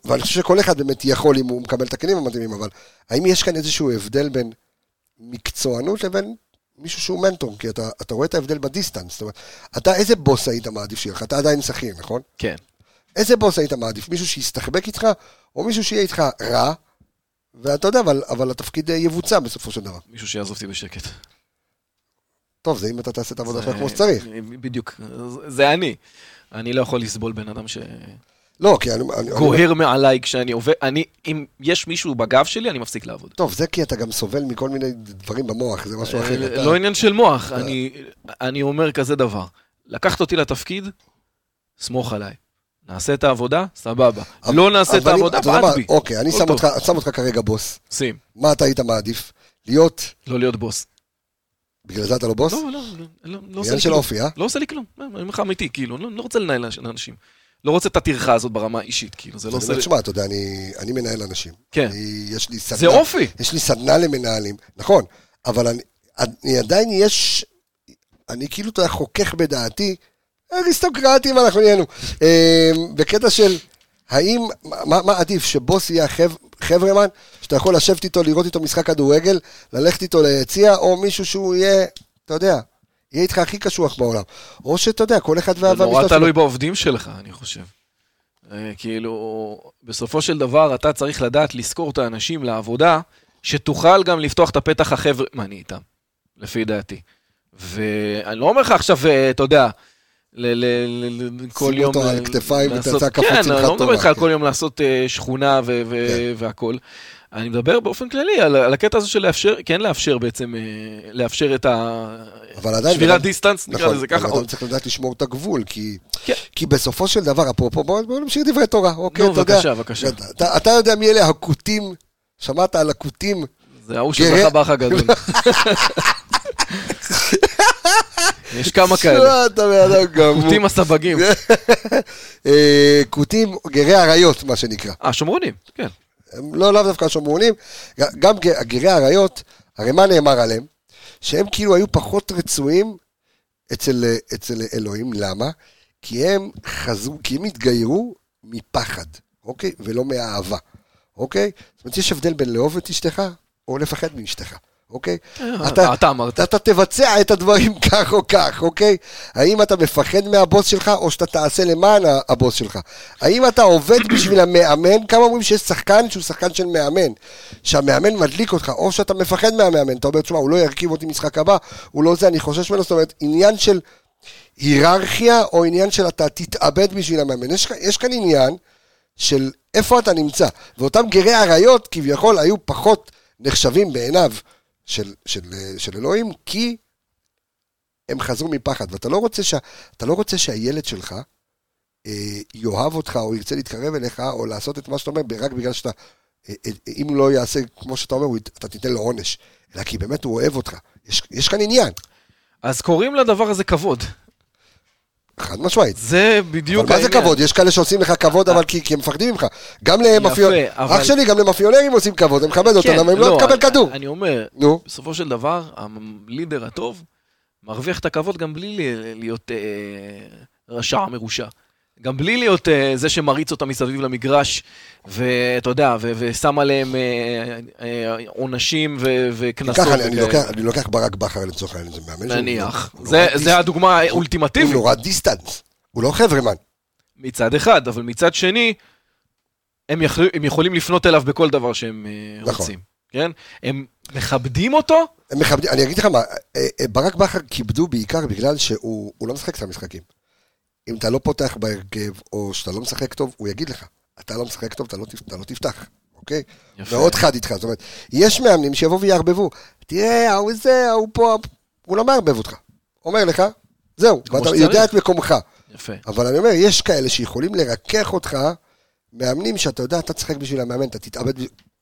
ואני חושב שכל אחד באמת יכול, אם הוא מקבל את הכלים המתאימים, אבל האם יש כאן איזשהו הבדל בין מקצוענות לבין מישהו שהוא מנטור, כי אתה רואה את ההבדל בדיסטנס, זאת אומרת, אתה איזה בוס היית מעדיף שלך, אתה עדיין שכיר, נכון? כן. איזה בוס היית מעדיף? מישהו שיסתחבק איתך, או מישהו שיהיה איתך רע, ואתה יודע, אבל התפקיד יבוצע בסופו של דבר. מישהו שיעזוב אותי בשקט. טוב, זה אם אתה תעשה את העבודה שלך כמו שצריך. בדיוק, זה אני. אני לא יכול לסבול בן אדם ש... לא, כי אני... גוהר מעליי כשאני עובד, אם יש מישהו בגב שלי, אני מפסיק לעבוד. טוב, זה כי אתה גם סובל מכל מיני דברים במוח, זה משהו אחר. לא עניין של מוח, אני אומר כזה דבר. לקחת אותי לתפקיד, סמוך עליי. נעשה את העבודה, סבבה. לא נעשה את העבודה, בעד בי. אוקיי, אני שם אותך כרגע בוס. שים. מה אתה היית מעדיף? להיות... לא להיות בוס. בגלל זה אתה לא בוס? לא. עניין של אופי, אה? לא עושה לי כלום. אני אומר לך אמיתי, כאילו, אני לא רוצה לנהל אנשים. לא רוצה את התרחה הזאת ברמה האישית, כאילו, זה לא עושה לי... תשמע, אתה יודע, אני מנהל אנשים. כן. זה אופי. יש לי סדנה למנהלים, נכון. אבל אני עדיין יש... אני כאילו חוכך בדעתי, אריסטוקרטים אנחנו נהיינו. בקטע של... האם, מה עדיף שבוס יהיה חברמן, שאתה יכול לשבת איתו, לראות איתו משחק כדורגל, ללכת איתו ליציע, או מישהו שהוא יהיה, אתה יודע, יהיה איתך הכי קשוח בעולם. או שאתה יודע, כל אחד והעבר... נורא תלוי בעובדים שלך, אני חושב. כאילו, בסופו של דבר, אתה צריך לדעת לזכור את האנשים לעבודה, שתוכל גם לפתוח את הפתח החברמן איתם, לפי דעתי. ואני לא אומר לך עכשיו, אתה יודע... כל יום לעשות שכונה והכל. אני מדבר באופן כללי על הקטע הזה של לאפשר, כן לאפשר בעצם, לאפשר את שבירת דיסטנס, נקרא לזה ככה. אבל צריך לדעת לשמור את הגבול, כי בסופו של דבר, אפרופו, בואו נמשיך דברי תורה. בבקשה. אתה יודע מי אלה הכותים, שמעת על הכותים? זה ההוא שבחה באח הגדול. יש כמה כאלה. קוטים הסבגים. קוטים גרי הריות, מה שנקרא. השומרונים, כן. לא דווקא השומרונים, גם גרי הריות, הרי מה נאמר עליהם? שהם כאילו היו פחות רצויים אצל אלוהים, למה? כי הם חזרו, כי הם התגיירו מפחד, אוקיי? ולא מאהבה, אוקיי? זאת אומרת, יש הבדל בין לאהוב את אשתך, או לפחד מאשתך. אוקיי? אתה אמרת. אתה תבצע את הדברים כך או כך, אוקיי? האם אתה מפחד מהבוס שלך, או שאתה תעשה למען הבוס שלך? האם אתה עובד בשביל המאמן? כמה אומרים שיש שחקן שהוא שחקן של מאמן, שהמאמן מדליק אותך, או שאתה מפחד מהמאמן, אתה אומר, תשמע, הוא לא ירכיב אותי משחק הבא, הוא לא זה, אני חושש ממנו, זאת אומרת, עניין של היררכיה, או עניין של אתה תתאבד בשביל המאמן. יש כאן עניין של איפה אתה נמצא, ואותם גרי הריות, כביכול, היו פחות נחשבים בעיניו של אלוהים, כי הם חזרו מפחד, ואתה לא רוצה שהילד שלך יאהב אותך, או ירצה להתקרב אליך, או לעשות את מה שאתה אומר, רק בגלל שאתה, אם הוא לא יעשה כמו שאתה אומר, אתה תיתן לו עונש, אלא כי באמת הוא אוהב אותך, יש כאן עניין. אז קוראים לדבר הזה כבוד. חד משמעית. זה בדיוק העניין. אבל מה זה כבוד? יש כאלה שעושים לך כבוד, אבל כי הם מפחדים ממך. גם למאפיונרים, אח שלי, גם למאפיונרים עושים כבוד, הם מכבד אותם, הם לא תקבל כדור. אני אומר, בסופו של דבר, הלידר הטוב מרוויח את הכבוד גם בלי להיות רשע מרושע. גם בלי להיות זה שמריץ אותם מסביב למגרש, ואתה יודע, ושם עליהם עונשים וכנסות. אני לוקח ברק בחר לצורך העניין, זה מאמן. נניח. זה הדוגמה האולטימטיבית. הוא נורא דיסטנס, הוא לא חברמן. מצד אחד, אבל מצד שני, הם יכולים לפנות אליו בכל דבר שהם רוצים. הם מכבדים אותו? הם מכבדים, אני אגיד לך מה, ברק בחר כיבדו בעיקר בגלל שהוא לא משחק את המשחקים. אם אתה לא פותח בהרכב, או שאתה לא משחק טוב, הוא יגיד לך, אתה לא משחק טוב, אתה לא תפתח, אוקיי? ועוד חד איתך, זאת אומרת, יש מאמנים שיבואו ויערבבו, תראה, הוא זה, הוא פה, הוא לא מערבב אותך, אומר לך, זהו, ואתה יודע את מקומך, אבל אני אומר, יש כאלה שיכולים לרכך אותך, מאמנים שאתה יודע, אתה תשחק בשביל המאמן, אתה תתאבד,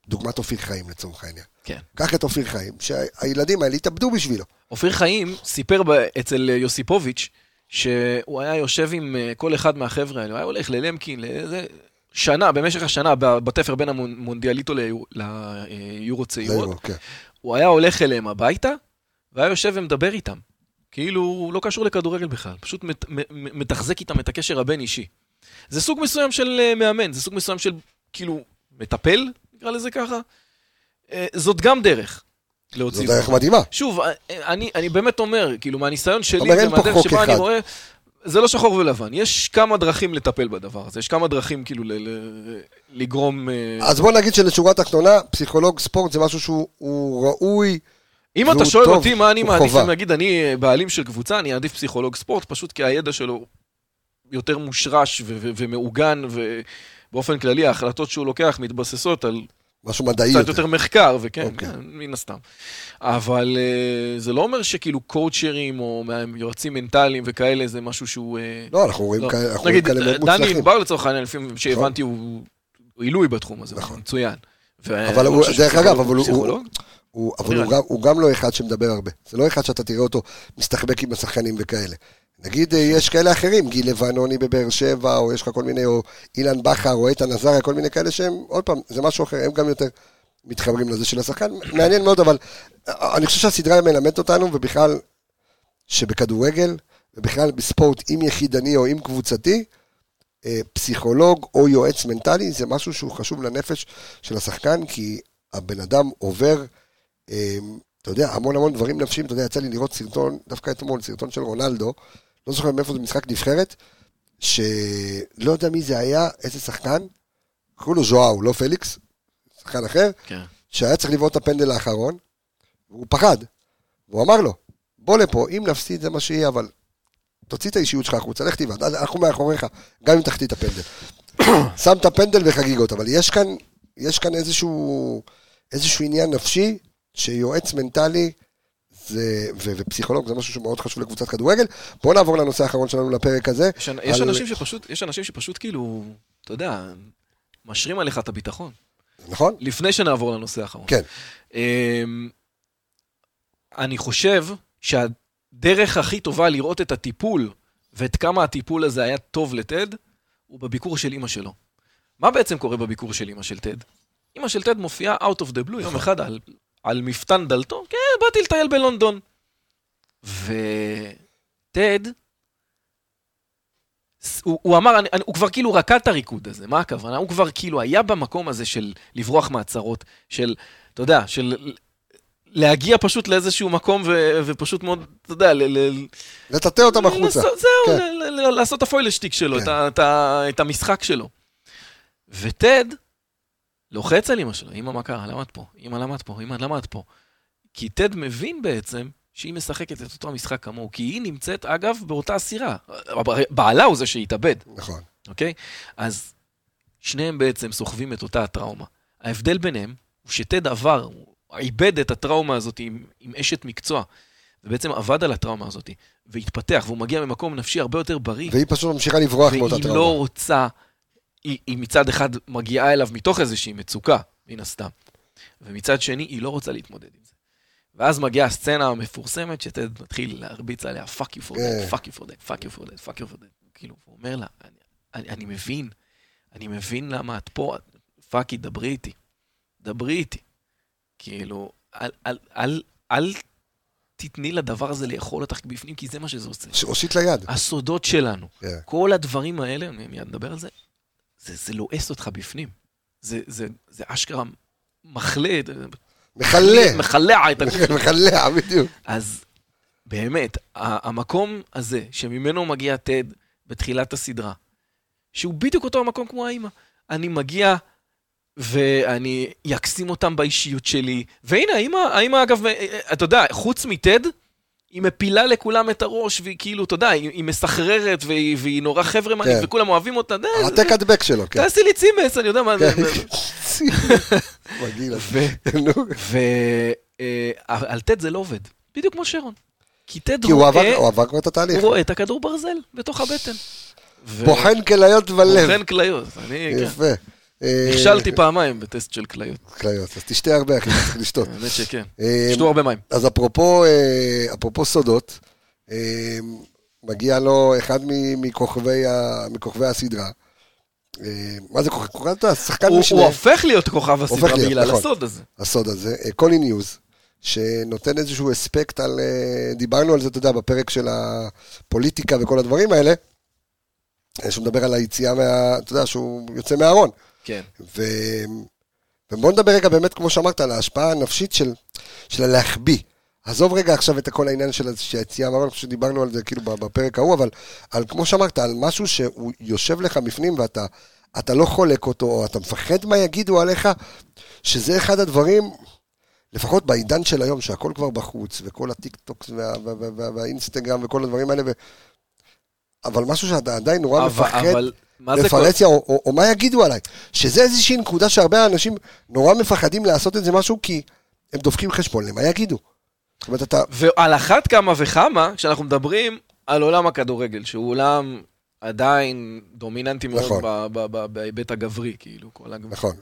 דוגמת אופיר חיים לצורך העניין. כן. קח את אופיר חיים, שהילדים האלה יתאבדו בשבילו. אופיר חיים סיפר אצל יוסיפוביץ' שהוא היה יושב עם כל אחד מהחבר'ה האלה, הוא היה הולך ללמקין, שנה, במשך השנה, בתפר בין המונדיאליטו ליורו צעירות, הוא היה הולך אליהם הביתה, והיה יושב ומדבר איתם, כאילו הוא לא קשור לכדורגל בכלל, פשוט מתחזק איתם את הקשר הבין אישי. זה סוג מסוים של מאמן, זה סוג מסוים של כאילו מטפל, נקרא לזה ככה, זאת גם דרך. זו דרך מדהימה. שוב, אני באמת אומר, כאילו מהניסיון שלי, זה לא שחור ולבן, יש כמה דרכים לטפל בדבר הזה, יש כמה דרכים כאילו לגרום... אז בוא נגיד שלשורה התחתונה, פסיכולוג ספורט זה משהו שהוא ראוי אם אתה שואל אותי מה אני מעדיף להגיד, אני בעלים של קבוצה, אני אעדיף פסיכולוג ספורט, פשוט כי הידע שלו יותר מושרש ומעוגן, ובאופן כללי ההחלטות שהוא לוקח מתבססות על משהו מדעי יותר. קצת יותר מחקר, וכן, מן הסתם. אבל זה לא אומר שכאילו קואוצ'רים או יועצים מנטליים וכאלה, זה משהו שהוא... לא, אנחנו רואים כאלה מוצלחים. דני מדבר לצורך העניין, לפעמים שהבנתי, הוא עילוי בתחום הזה, מצוין. אבל דרך אגב, אבל הוא... אבל הוא גם לא אחד שמדבר הרבה. זה לא אחד שאתה תראה אותו מסתחבק עם השחקנים וכאלה. נגיד, יש כאלה אחרים, גיל לבנוני בבאר שבע, או יש לך כל מיני, או אילן בכר, או איתן עזריה, כל מיני כאלה שהם, עוד פעם, זה משהו אחר, הם גם יותר מתחברים לזה של השחקן. מעניין מאוד, אבל אני חושב שהסדרה מלמדת אותנו, ובכלל, שבכדורגל, ובכלל בספורט, אם יחידני או אם קבוצתי, פסיכולוג או יועץ מנטלי, זה משהו שהוא חשוב לנפש של השחקן, כי הבן אדם עובר אתה יודע, המון המון דברים נפשיים, אתה יודע, יצא לי לראות סרטון, דווקא אתמול, סרטון של רונלדו, לא זוכר מאיפה זה משחק נבחרת, שלא יודע מי זה היה, איזה שחקן, קראו לו ז'ואאו, לא פליקס, שחקן אחר, שהיה צריך לבעוט את הפנדל האחרון, והוא פחד, והוא אמר לו, בוא לפה, אם נפסיד זה מה שיהיה, אבל תוציא את האישיות שלך החוצה, לך תיבד, אנחנו מאחוריך, גם אם תחתית הפנדל. שם את הפנדל וחגיגות, אבל יש כאן איזשהו עניין נפשי שיועץ מנטלי ופסיכולוג, זה משהו שמאוד חשוב לקבוצת כדורגל. בואו נעבור לנושא האחרון שלנו לפרק הזה. יש אנשים שפשוט כאילו, אתה יודע, משרים עליך את הביטחון. נכון? לפני שנעבור לנושא האחרון. כן. אני חושב שהדרך הכי טובה לראות את הטיפול, ואת כמה הטיפול הזה היה טוב לטד, הוא בביקור של אמא שלו. מה בעצם קורה בביקור של אמא של טד? אמא של טד מופיעה out of the blue, יום אחד על מפתן דלתו, כן, באתי לטייל בלונדון. וטד, הוא אמר, הוא כבר כאילו רקע את הריקוד הזה, מה הכוונה? הוא כבר כאילו היה במקום הזה של לברוח מהצרות, של, אתה יודע, של להגיע פשוט לאיזשהו מקום, ופשוט מאוד, אתה יודע, לטטא אותם החוצה. זהו, לעשות את הפוילשטיק שלו, את המשחק שלו. וטד, לוחץ על אמא שלו, אמא מה קרה, למה את פה, כי טד מבין בעצם שהיא משחקת את אותו המשחק כמוהו, כי היא נמצאת אגב באותה סירה, בעלה הוא זה שהתאבד. נכון. אוקיי? אז שניהם בעצם סוחבים את אותה הטראומה. ההבדל ביניהם הוא שטד עבר, הוא איבד את הטראומה הזאת עם אשת מקצוע, ובעצם עבד על הטראומה הזאת, והתפתח, והוא מגיע ממקום נפשי הרבה יותר בריא. והיא פשוט ממשיכה לברוח מאותה טראומה. והיא לא רוצה... היא מצד אחד מגיעה אליו מתוך איזושהי מצוקה, מן הסתם. ומצד שני, היא לא רוצה להתמודד עם זה. ואז מגיעה הסצנה המפורסמת, שטד מתחיל להרביץ עליה, fuck you for that. כאילו, הוא אומר לה, אני מבין למה את פה, fuck you, דברי איתי. כאילו, אל תתני לדבר הזה לאכול אותך בפנים, כי זה מה שזה עושה. שעושית ליד. הסודות שלנו. כל הדברים האלה, אני מיד מדבר על זה, זה לועס אותך בפנים. זה אשכרה מחלה, בדיוק. אז באמת, המקום הזה, שממנו מגיע טד בתחילת הסדרה, שהוא בדיוק אותו המקום כמו האמא. אני מגיע, ואני יקסים אותם באישיות שלי, והנה, האמא אגב, אתה יודע, חוץ מטד, היא מפילה לכולם את הראש, והיא כאילו, אתה יודע, היא מסחררת, והיא נורא חבר'ה מנית, וכולם אוהבים אותה. העתק הדבק שלו, כן. תעשי לי צימס, אני יודע מה זה. מגיע לך. ועל טד זה לא עובד. בדיוק כמו שרון. כי טד הוא רואה את הכדור ברזל, בתוך הבטן. בוחן כליות ולב. בוחן כליות, אני... יפה. נכשלתי פעמיים בטסט של כליות, אז תשתה הרבה, אחי, צריך לשתות. באמת שכן, תשתו הרבה מים. אז אפרופו סודות, מגיע לו אחד מכוכבי הסדרה, מה זה כוכב? הוא הופך להיות כוכב הסדרה בגלל הסוד הזה, קולין ניוז, שנותן איזשהו אספקט על, דיברנו על זה, אתה יודע, בפרק של הפוליטיקה וכל הדברים האלה, שהוא מדבר על היציאה, אתה יודע, שהוא יוצא מהארון. כן. ובוא נדבר רגע באמת, כמו שאמרת, על ההשפעה הנפשית של הלהחביא. עזוב רגע עכשיו את כל העניין של היציאה מהארון, שדיברנו על זה כאילו בפרק ההוא, אבל כמו שאמרת, על משהו שהוא יושב לך בפנים, ואתה לא חולק אותו, או אתה מפחד מה יגידו עליך, שזה אחד הדברים, לפחות בעידן של היום, שהכל כבר בחוץ, וכל הטיק-טוקס והאינסטגרם וכל הדברים האלה, אבל משהו שאתה עדיין נורא מפחד לפרסיה, או מה יגידו עליי, שזה איזושהי נקודה שהרבה אנשים נורא מפחדים לעשות את זה משהו, כי הם דופקים חשבון, למה יגידו? ועל אחת כמה וכמה, כשאנחנו מדברים על עולם הכדורגל, שהוא עולם עדיין דומיננטי מאוד בהיבט הגברי, כאילו, כל הגברי. נכון.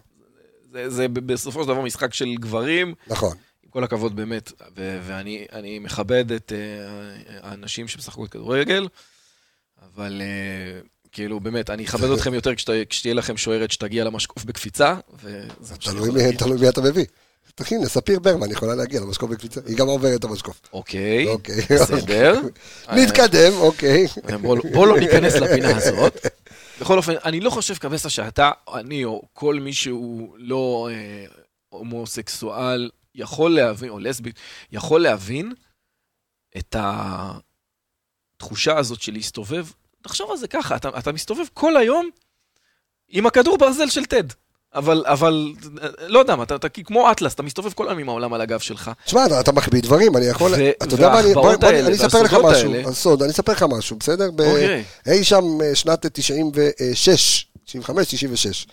זה בסופו של דבר משחק של גברים. נכון. עם כל הכבוד באמת, ואני מכבד את האנשים שמשחקו את כדורגל, אבל כאילו באמת, אני אכבד אתכם יותר כשתהיה לכם שוערת שתגיע למשקוף בקפיצה, תלוי מי אתה מביא. תכין, ספיר ברמן יכולה להגיע למשקוף בקפיצה, היא גם עוברת את המשקוף. אוקיי, בסדר. נתקדם, אוקיי. בוא לא ניכנס לפינה הזאת. בכל אופן, אני לא חושב כבסה שאתה, אני או כל מי שהוא לא הומוסקסואל, יכול להבין, או לסבית, יכול להבין את התחושה הזאת של להסתובב. תחשוב על זה ככה, אתה מסתובב כל היום עם הכדור ברזל של טד. אבל, לא יודע, אתה כמו אטלס, אתה מסתובב כל היום עם העולם על הגב שלך. תשמע, אתה מחביא דברים, אני יכול... אתה יודע מה, אני אספר לך משהו, הסוד, אני אספר לך משהו, בסדר? אי שם שנת 96, 95, 96,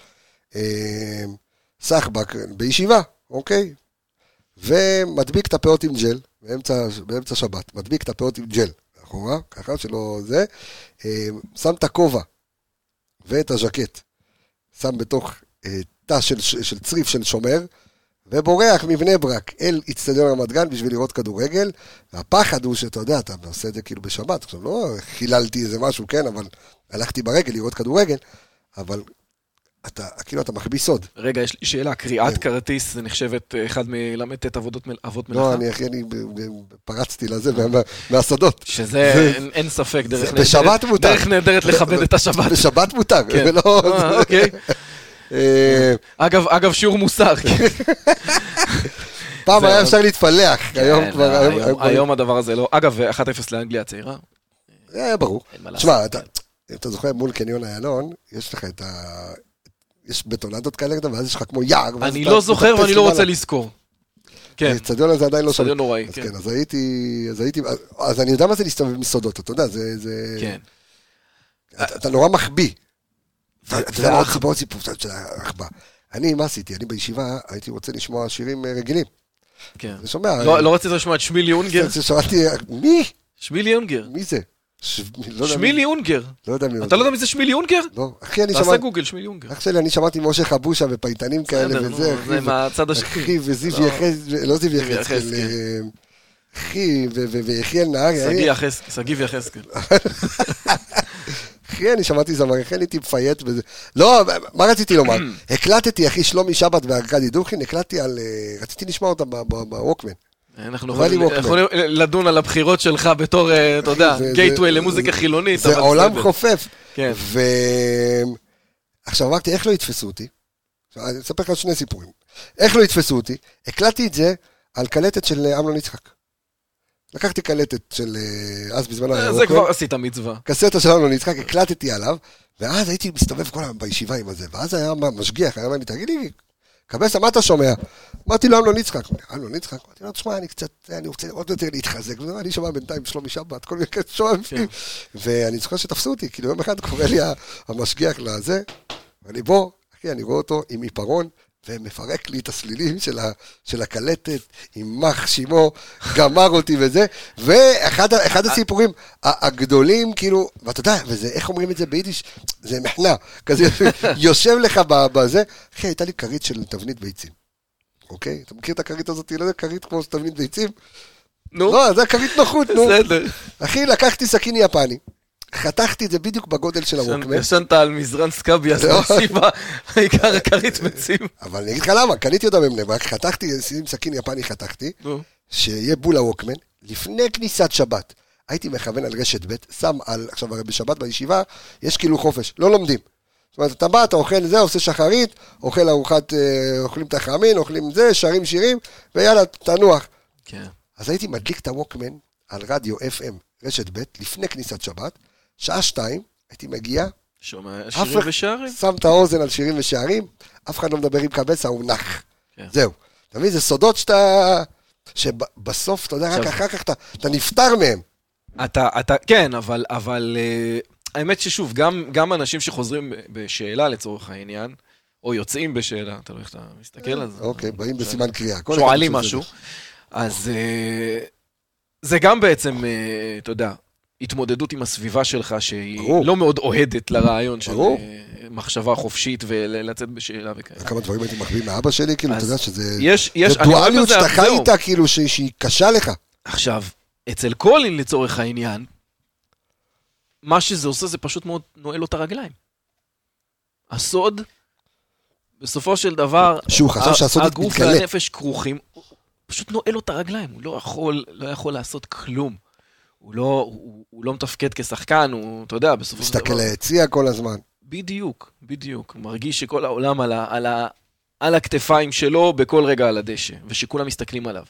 סחבק בישיבה, אוקיי? ומדביק את הפאות עם ג'ל, באמצע שבת, מדביק את הפאות עם ג'ל, אחורה, ככה שלא זה, שם את הכובע ואת הז'קט, שם בתוך... תא של צריף של שומר, ובורח מבני ברק אל אצטדיון רמת גן בשביל לראות כדורגל, והפחד הוא שאתה יודע, אתה עושה את זה כאילו בשבת, עכשיו לא חיללתי איזה משהו, כן, אבל הלכתי ברגל לראות כדורגל, אבל אתה, כאילו אתה מחביא סוד. רגע, יש לי שאלה, קריאת כרטיס, זה נחשבת אחד מלמדת אבות מלאכה? לא, אני פרצתי לזה מהסודות. שזה אין ספק, דרך נהדרת לכבד את השבת. בשבת מותר, ולא... אוקיי. אגב שיעור מוסר. פעם היה אפשר להתפלח, היום הדבר הזה לא. אגב, 1-0 לאנגליה הצעירה. היה ברור. תשמע, אם אתה זוכר מול קניון איילון, יש לך את ה... יש בטונדות כאלה קדם, ואז יש לך כמו יער. אני לא זוכר ואני לא רוצה לזכור. כן. הצדיון הזה עדיין לא שם. הצדיון נוראי, כן. אז הייתי... אז אני יודע מה זה להסתובב מסודות, אתה יודע, זה... כן. אתה נורא מחביא. אתה יודע מה סיפור של האחבה? אני, מה עשיתי? אני בישיבה הייתי רוצה לשמוע שירים רגילים. כן. לא רציתי לשמוע את שמילי אונגר? ששמעתי, מי? שמילי אונגר. מי זה? שמילי אונגר. לא יודע מי. אתה לא יודע מי זה שמילי אונגר? לא. אחי, אני שמעתי... תעשה גוגל, שמילי אונגר. אח שלי, אני שמעתי משה חבושה ופייטנים כאלה וזה. זה מהצד השקרי. אחי וזיו יחז, לא זיו יחז, אחי ויחיאל נהרי. סגיב יחז, אחי, אני שמעתי זמר, אחי, הייתי מפייט בזה. לא, מה רציתי לומר? הקלטתי, אחי, שלומי שבת וארקדי דוכין, הקלטתי על... רציתי לשמוע אותם בווקמן. אנחנו יכולים לדון על הבחירות שלך בתור, אתה יודע, גייטווי למוזיקה חילונית. זה העולם חופף. עכשיו אמרתי, איך לא יתפסו אותי? אני אספר לך שני סיפורים. איך לא יתפסו אותי? הקלטתי את זה על קלטת של אמנון יצחק. לקחתי קלטת של, אז בזמנו... זה כבר עשית מצווה. קסטה שלנו נצחק, הקלטתי עליו, ואז הייתי מסתובב כל היום בישיבה עם הזה, ואז היה משגיח, היה אומר לי, תגיד לי, קבסה, מה אתה שומע? אמרתי לו, אמנון יצחק. אמנון יצחק, אמרתי לו, תשמע, אני רוצה עוד יותר להתחזק, ואני שומע בינתיים שלומי שבת, כל מיני כסף שומע בפנים, ואני זוכר שתפסו אותי, כאילו יום אחד קורא לי המשגיח לזה, ואני בוא, אחי, אני רואה אותו עם עיפרון, ומפרק לי את הסלילים של הקלטת, עם מח שימו, גמר אותי וזה, ואחד הסיפורים הגדולים, כאילו, ואתה יודע, וזה, איך אומרים את זה ביידיש? זה מחנה, כזה יושב לך בזה, אחי, הייתה לי קרית של תבנית ביצים, אוקיי? אתה מכיר את הקרית הזאת? לא זה קרית כמו תבנית ביצים? נו. לא, זה קרית נוחות, נו. בסדר. אחי, לקחתי סכין יפני, חתכתי את זה בדיוק בגודל של הווקמן. ישנת על מזרן סקאבי, אז נסיבה, העיקר הכרית מצים. אבל אני אגיד לך למה, קניתי אותה במנברק, חתכתי, עם סכין יפני חתכתי, שיהיה בול הווקמן, לפני כניסת שבת, הייתי מכוון על רשת ב', שם על, עכשיו הרי בשבת בישיבה, יש כאילו חופש, לא לומדים. זאת אומרת, אתה בא, אתה אוכל זה, עושה שחרית, אוכל ארוחת, אוכלים תחמין, אוכלים זה, שרים שירים, ויאללה, תנוח. אז הייתי מדליק את הווקמן על רדיו FM, רשת ב', לפני כניסת שבת. שעה 2, הייתי מגיע, שומע שירים ושערים. שם את האוזן על שירים ושערים, אף אחד לא מדבר עם קבסה, הוא נח. זהו. אתה מבין, זה סודות שאתה... שבסוף, אתה יודע, רק אחר כך אתה נפטר מהם. כן, אבל האמת ששוב, גם אנשים שחוזרים בשאלה לצורך העניין, או יוצאים בשאלה, אתה לא איך אתה מסתכל על זה. אוקיי, באים בסימן קריאה. שואלים משהו. אז זה גם בעצם, אתה יודע, התמודדות עם הסביבה שלך, שהיא לא מאוד אוהדת לרעיון של מחשבה חופשית ולצאת בשאלה וכאלה. כמה דברים הייתי מחביא מאבא שלי, כאילו, אתה יודע שזה... זה דואליות שאתה חי איתה, כאילו, שהיא קשה לך. עכשיו, אצל קולין לצורך העניין, מה שזה עושה זה פשוט מאוד נועל לו את הרגליים. הסוד, בסופו של דבר, הגוף והנפש כרוכים, פשוט נועל לו את הרגליים, הוא לא יכול לעשות כלום. הוא לא מתפקד כשחקן, הוא, אתה יודע, בסופו של דבר... מסתכל להציע כל הזמן. בדיוק. מרגיש שכל העולם על הכתפיים שלו בכל רגע על הדשא, ושכולם מסתכלים עליו.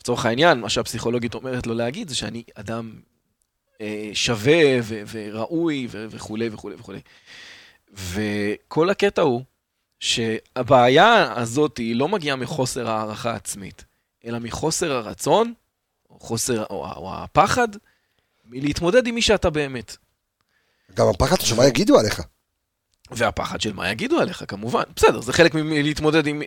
בצורך העניין, מה שהפסיכולוגית אומרת לו להגיד, זה שאני אדם שווה וראוי וכו'. וכל הקטע הוא שהבעיה הזאת היא לא מגיעה מחוסר הערכה עצמית, אלא מחוסר הרצון, חוסר, או הפחד, להתמודד עם מי שאתה באמת. גם הפחד של מה יגידו עליך. והפחד של מה יגידו עליך, כמובן. בסדר, זה חלק מלהתמודד עם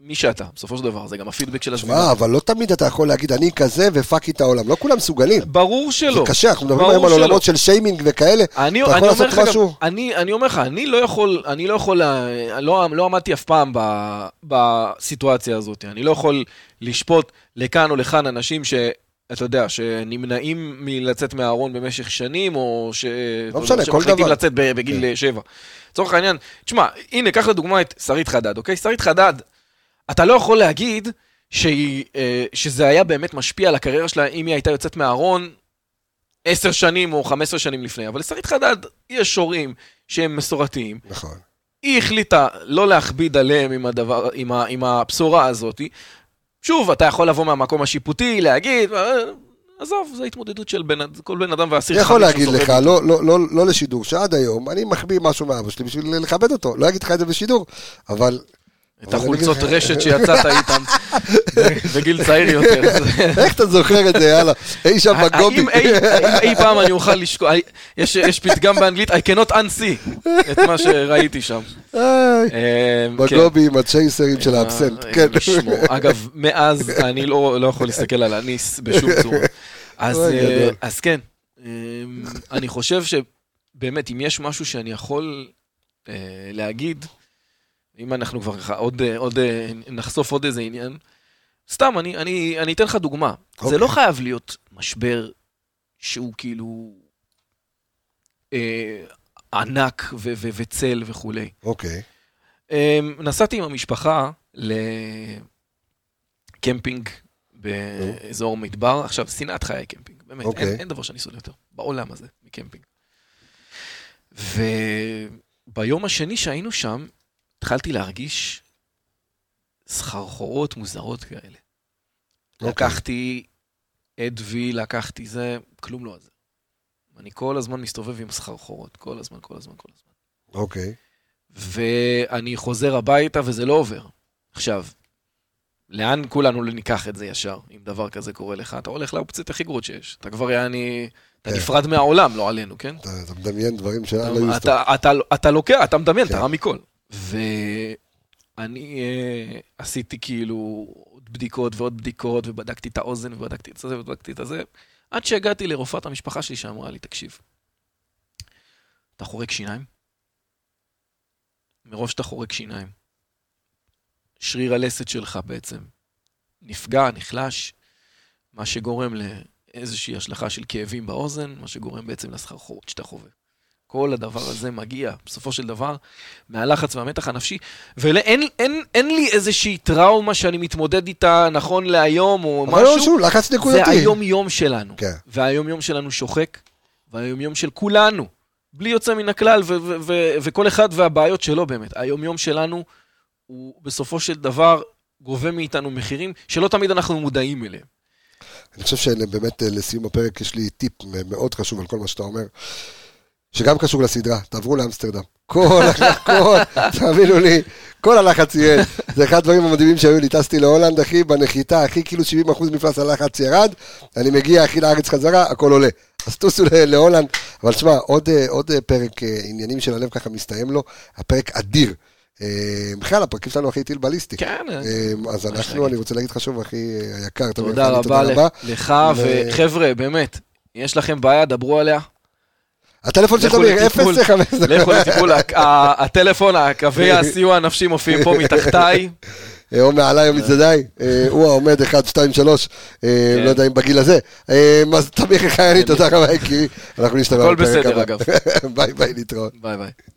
מי שאתה. בסופו של דבר, זה גם הפידבק של הסביבה. מה, אבל לא תמיד אתה יכול להגיד, אני כזה ופאק את העולם. לא כולם סוגלים. ברור שלא. זה קשה, אנחנו מדברים היום על עולמות של שיימינג וכאלה. אתה יכול לעשות משהו? אני אומר לך, אני לא יכול, לא עמדתי אף פעם בסיטואציה הזאת. אני לא יכול לשפוט לכאן או לכאן אנשים ש... אתה יודע, שנמנעים מלצאת מהארון במשך שנים, או שמחליטים לצאת בגיל 7. לצורך העניין, תשמע, הנה, קח לדוגמה את שרית חדד, אוקיי? שרית חדד, אתה לא יכול להגיד שזה היה באמת משפיע על הקריירה שלה, אם היא הייתה יוצאת מהארון 10 שנים או 15 שנים לפני. אבל לשרית חדד, יש הורים שהם מסורתיים. נכון. היא החליטה לא להכביד עליהם עם הבשורה הזאת, שוב, אתה יכול לבוא מהמקום השיפוטי, להגיד, עזוב, זו התמודדות של כל בן אדם והסיר. אני יכול להגיד לך, לא לשידור, שעד היום אני מחביא משהו מאבא שלי בשביל לכבד אותו, לא אגיד לך את זה בשידור, אבל... את החולצות רשת שיצאת איתם, בגיל צעיר יותר. איך אתה זוכר את זה, יאללה, אי שם בגובי. אי פעם אני אוכל לשקול, יש פתגם באנגלית, I cannot unsee את מה שראיתי שם. בגובי עם הצ'ייסרים של האבסנט. אגב, מאז אני לא יכול להסתכל על הניס בשום צורה. אז כן, אני חושב שבאמת, אם יש משהו שאני יכול להגיד, אם אנחנו כבר עוד נחשוף עוד איזה עניין, סתם, אני אתן לך דוגמה. זה לא חייב להיות משבר שהוא כאילו ענק וצל וכו'. אוקיי. נסעתי עם המשפחה לקמפינג באזור מדבר. עכשיו, שנאת חיי קמפינג, באמת. אין דבר שאני שונא יותר בעולם הזה מקמפינג. וביום השני שהיינו שם, התחלתי להרגיש סחרחורות מוזרות כאלה. לקחתי אדווי, לקחתי זה, כלום לא עזר. אני כל הזמן מסתובב עם סחרחורות, כל הזמן. אוקיי. ואני חוזר הביתה וזה לא עובר. עכשיו, לאן כולנו ניקח את זה ישר, אם דבר כזה קורה לך? אתה הולך לאופציות הכי גרועות שיש. אתה כבר אתה נפרד מהעולם, לא עלינו, כן? אתה מדמיין דברים שלא היו סתם. אתה לוקח, אתה מדמיין, אתה רע מכל. ואני עשיתי כאילו עוד בדיקות, ובדקתי את האוזן, ובדקתי את זה, עד שהגעתי לרופאת המשפחה שלי שאמרה לי, תקשיב, אתה חורק שיניים? מרוב שאתה חורק שיניים, שריר הלסת שלך בעצם נפגע, נחלש, מה שגורם לאיזושהי השלכה של כאבים באוזן, מה שגורם בעצם לסחרחורות שאתה חווה. כל הדבר הזה מגיע, בסופו של דבר, מהלחץ והמתח הנפשי, ואין לי איזושהי טראומה שאני מתמודד איתה נכון להיום, או משהו, זה היום-יום שלנו. והיום-יום שלנו שוחק, והיום-יום של כולנו, בלי יוצא מן הכלל, וכל אחד והבעיות שלו באמת. היום-יום שלנו הוא בסופו של דבר גובה מאיתנו מחירים, שלא תמיד אנחנו מודעים אליהם. אני חושב שבאמת לסיום הפרק יש לי טיפ מאוד חשוב על כל מה שאתה אומר, שגם קשור לסדרה, תעברו לאמסטרדם. תאמינו לי, כל הלחץ ירד. זה אחד הדברים המדהימים שהיו לי, טסתי להולנד, אחי, בנחיתה, אחי, כאילו 70% מפלס הלחץ ירד, אני מגיע, אחי, לארץ חזרה, הכל עולה. אז תוסו להולנד, אבל שמה, עוד פרק עניינים של הלב ככה מסתיים לו, הפרק אדיר. בכלל, הפרקים שלנו הכי טיל בליסטי. כן. אז אנחנו, אני רוצה להגיד חשוב, הכי היקר. תודה רבה לך, וחבר'ה, באמת, יש לכם בעיה, דברו עליה. הטלפון של תמיר, 0-5. לכו לטיפול, הטלפון, הקווי הסיוע הנפשי מופיעים פה מתחתיי. או מעליי או מצדדיי, הוא העומד 1, 2, 3, לא יודע אם בגיל הזה. אז תמיר חייני, תודה רבה, כי אנחנו נשתמע. הכל בסדר, אגב. ביי ביי, נתראות. ביי ביי.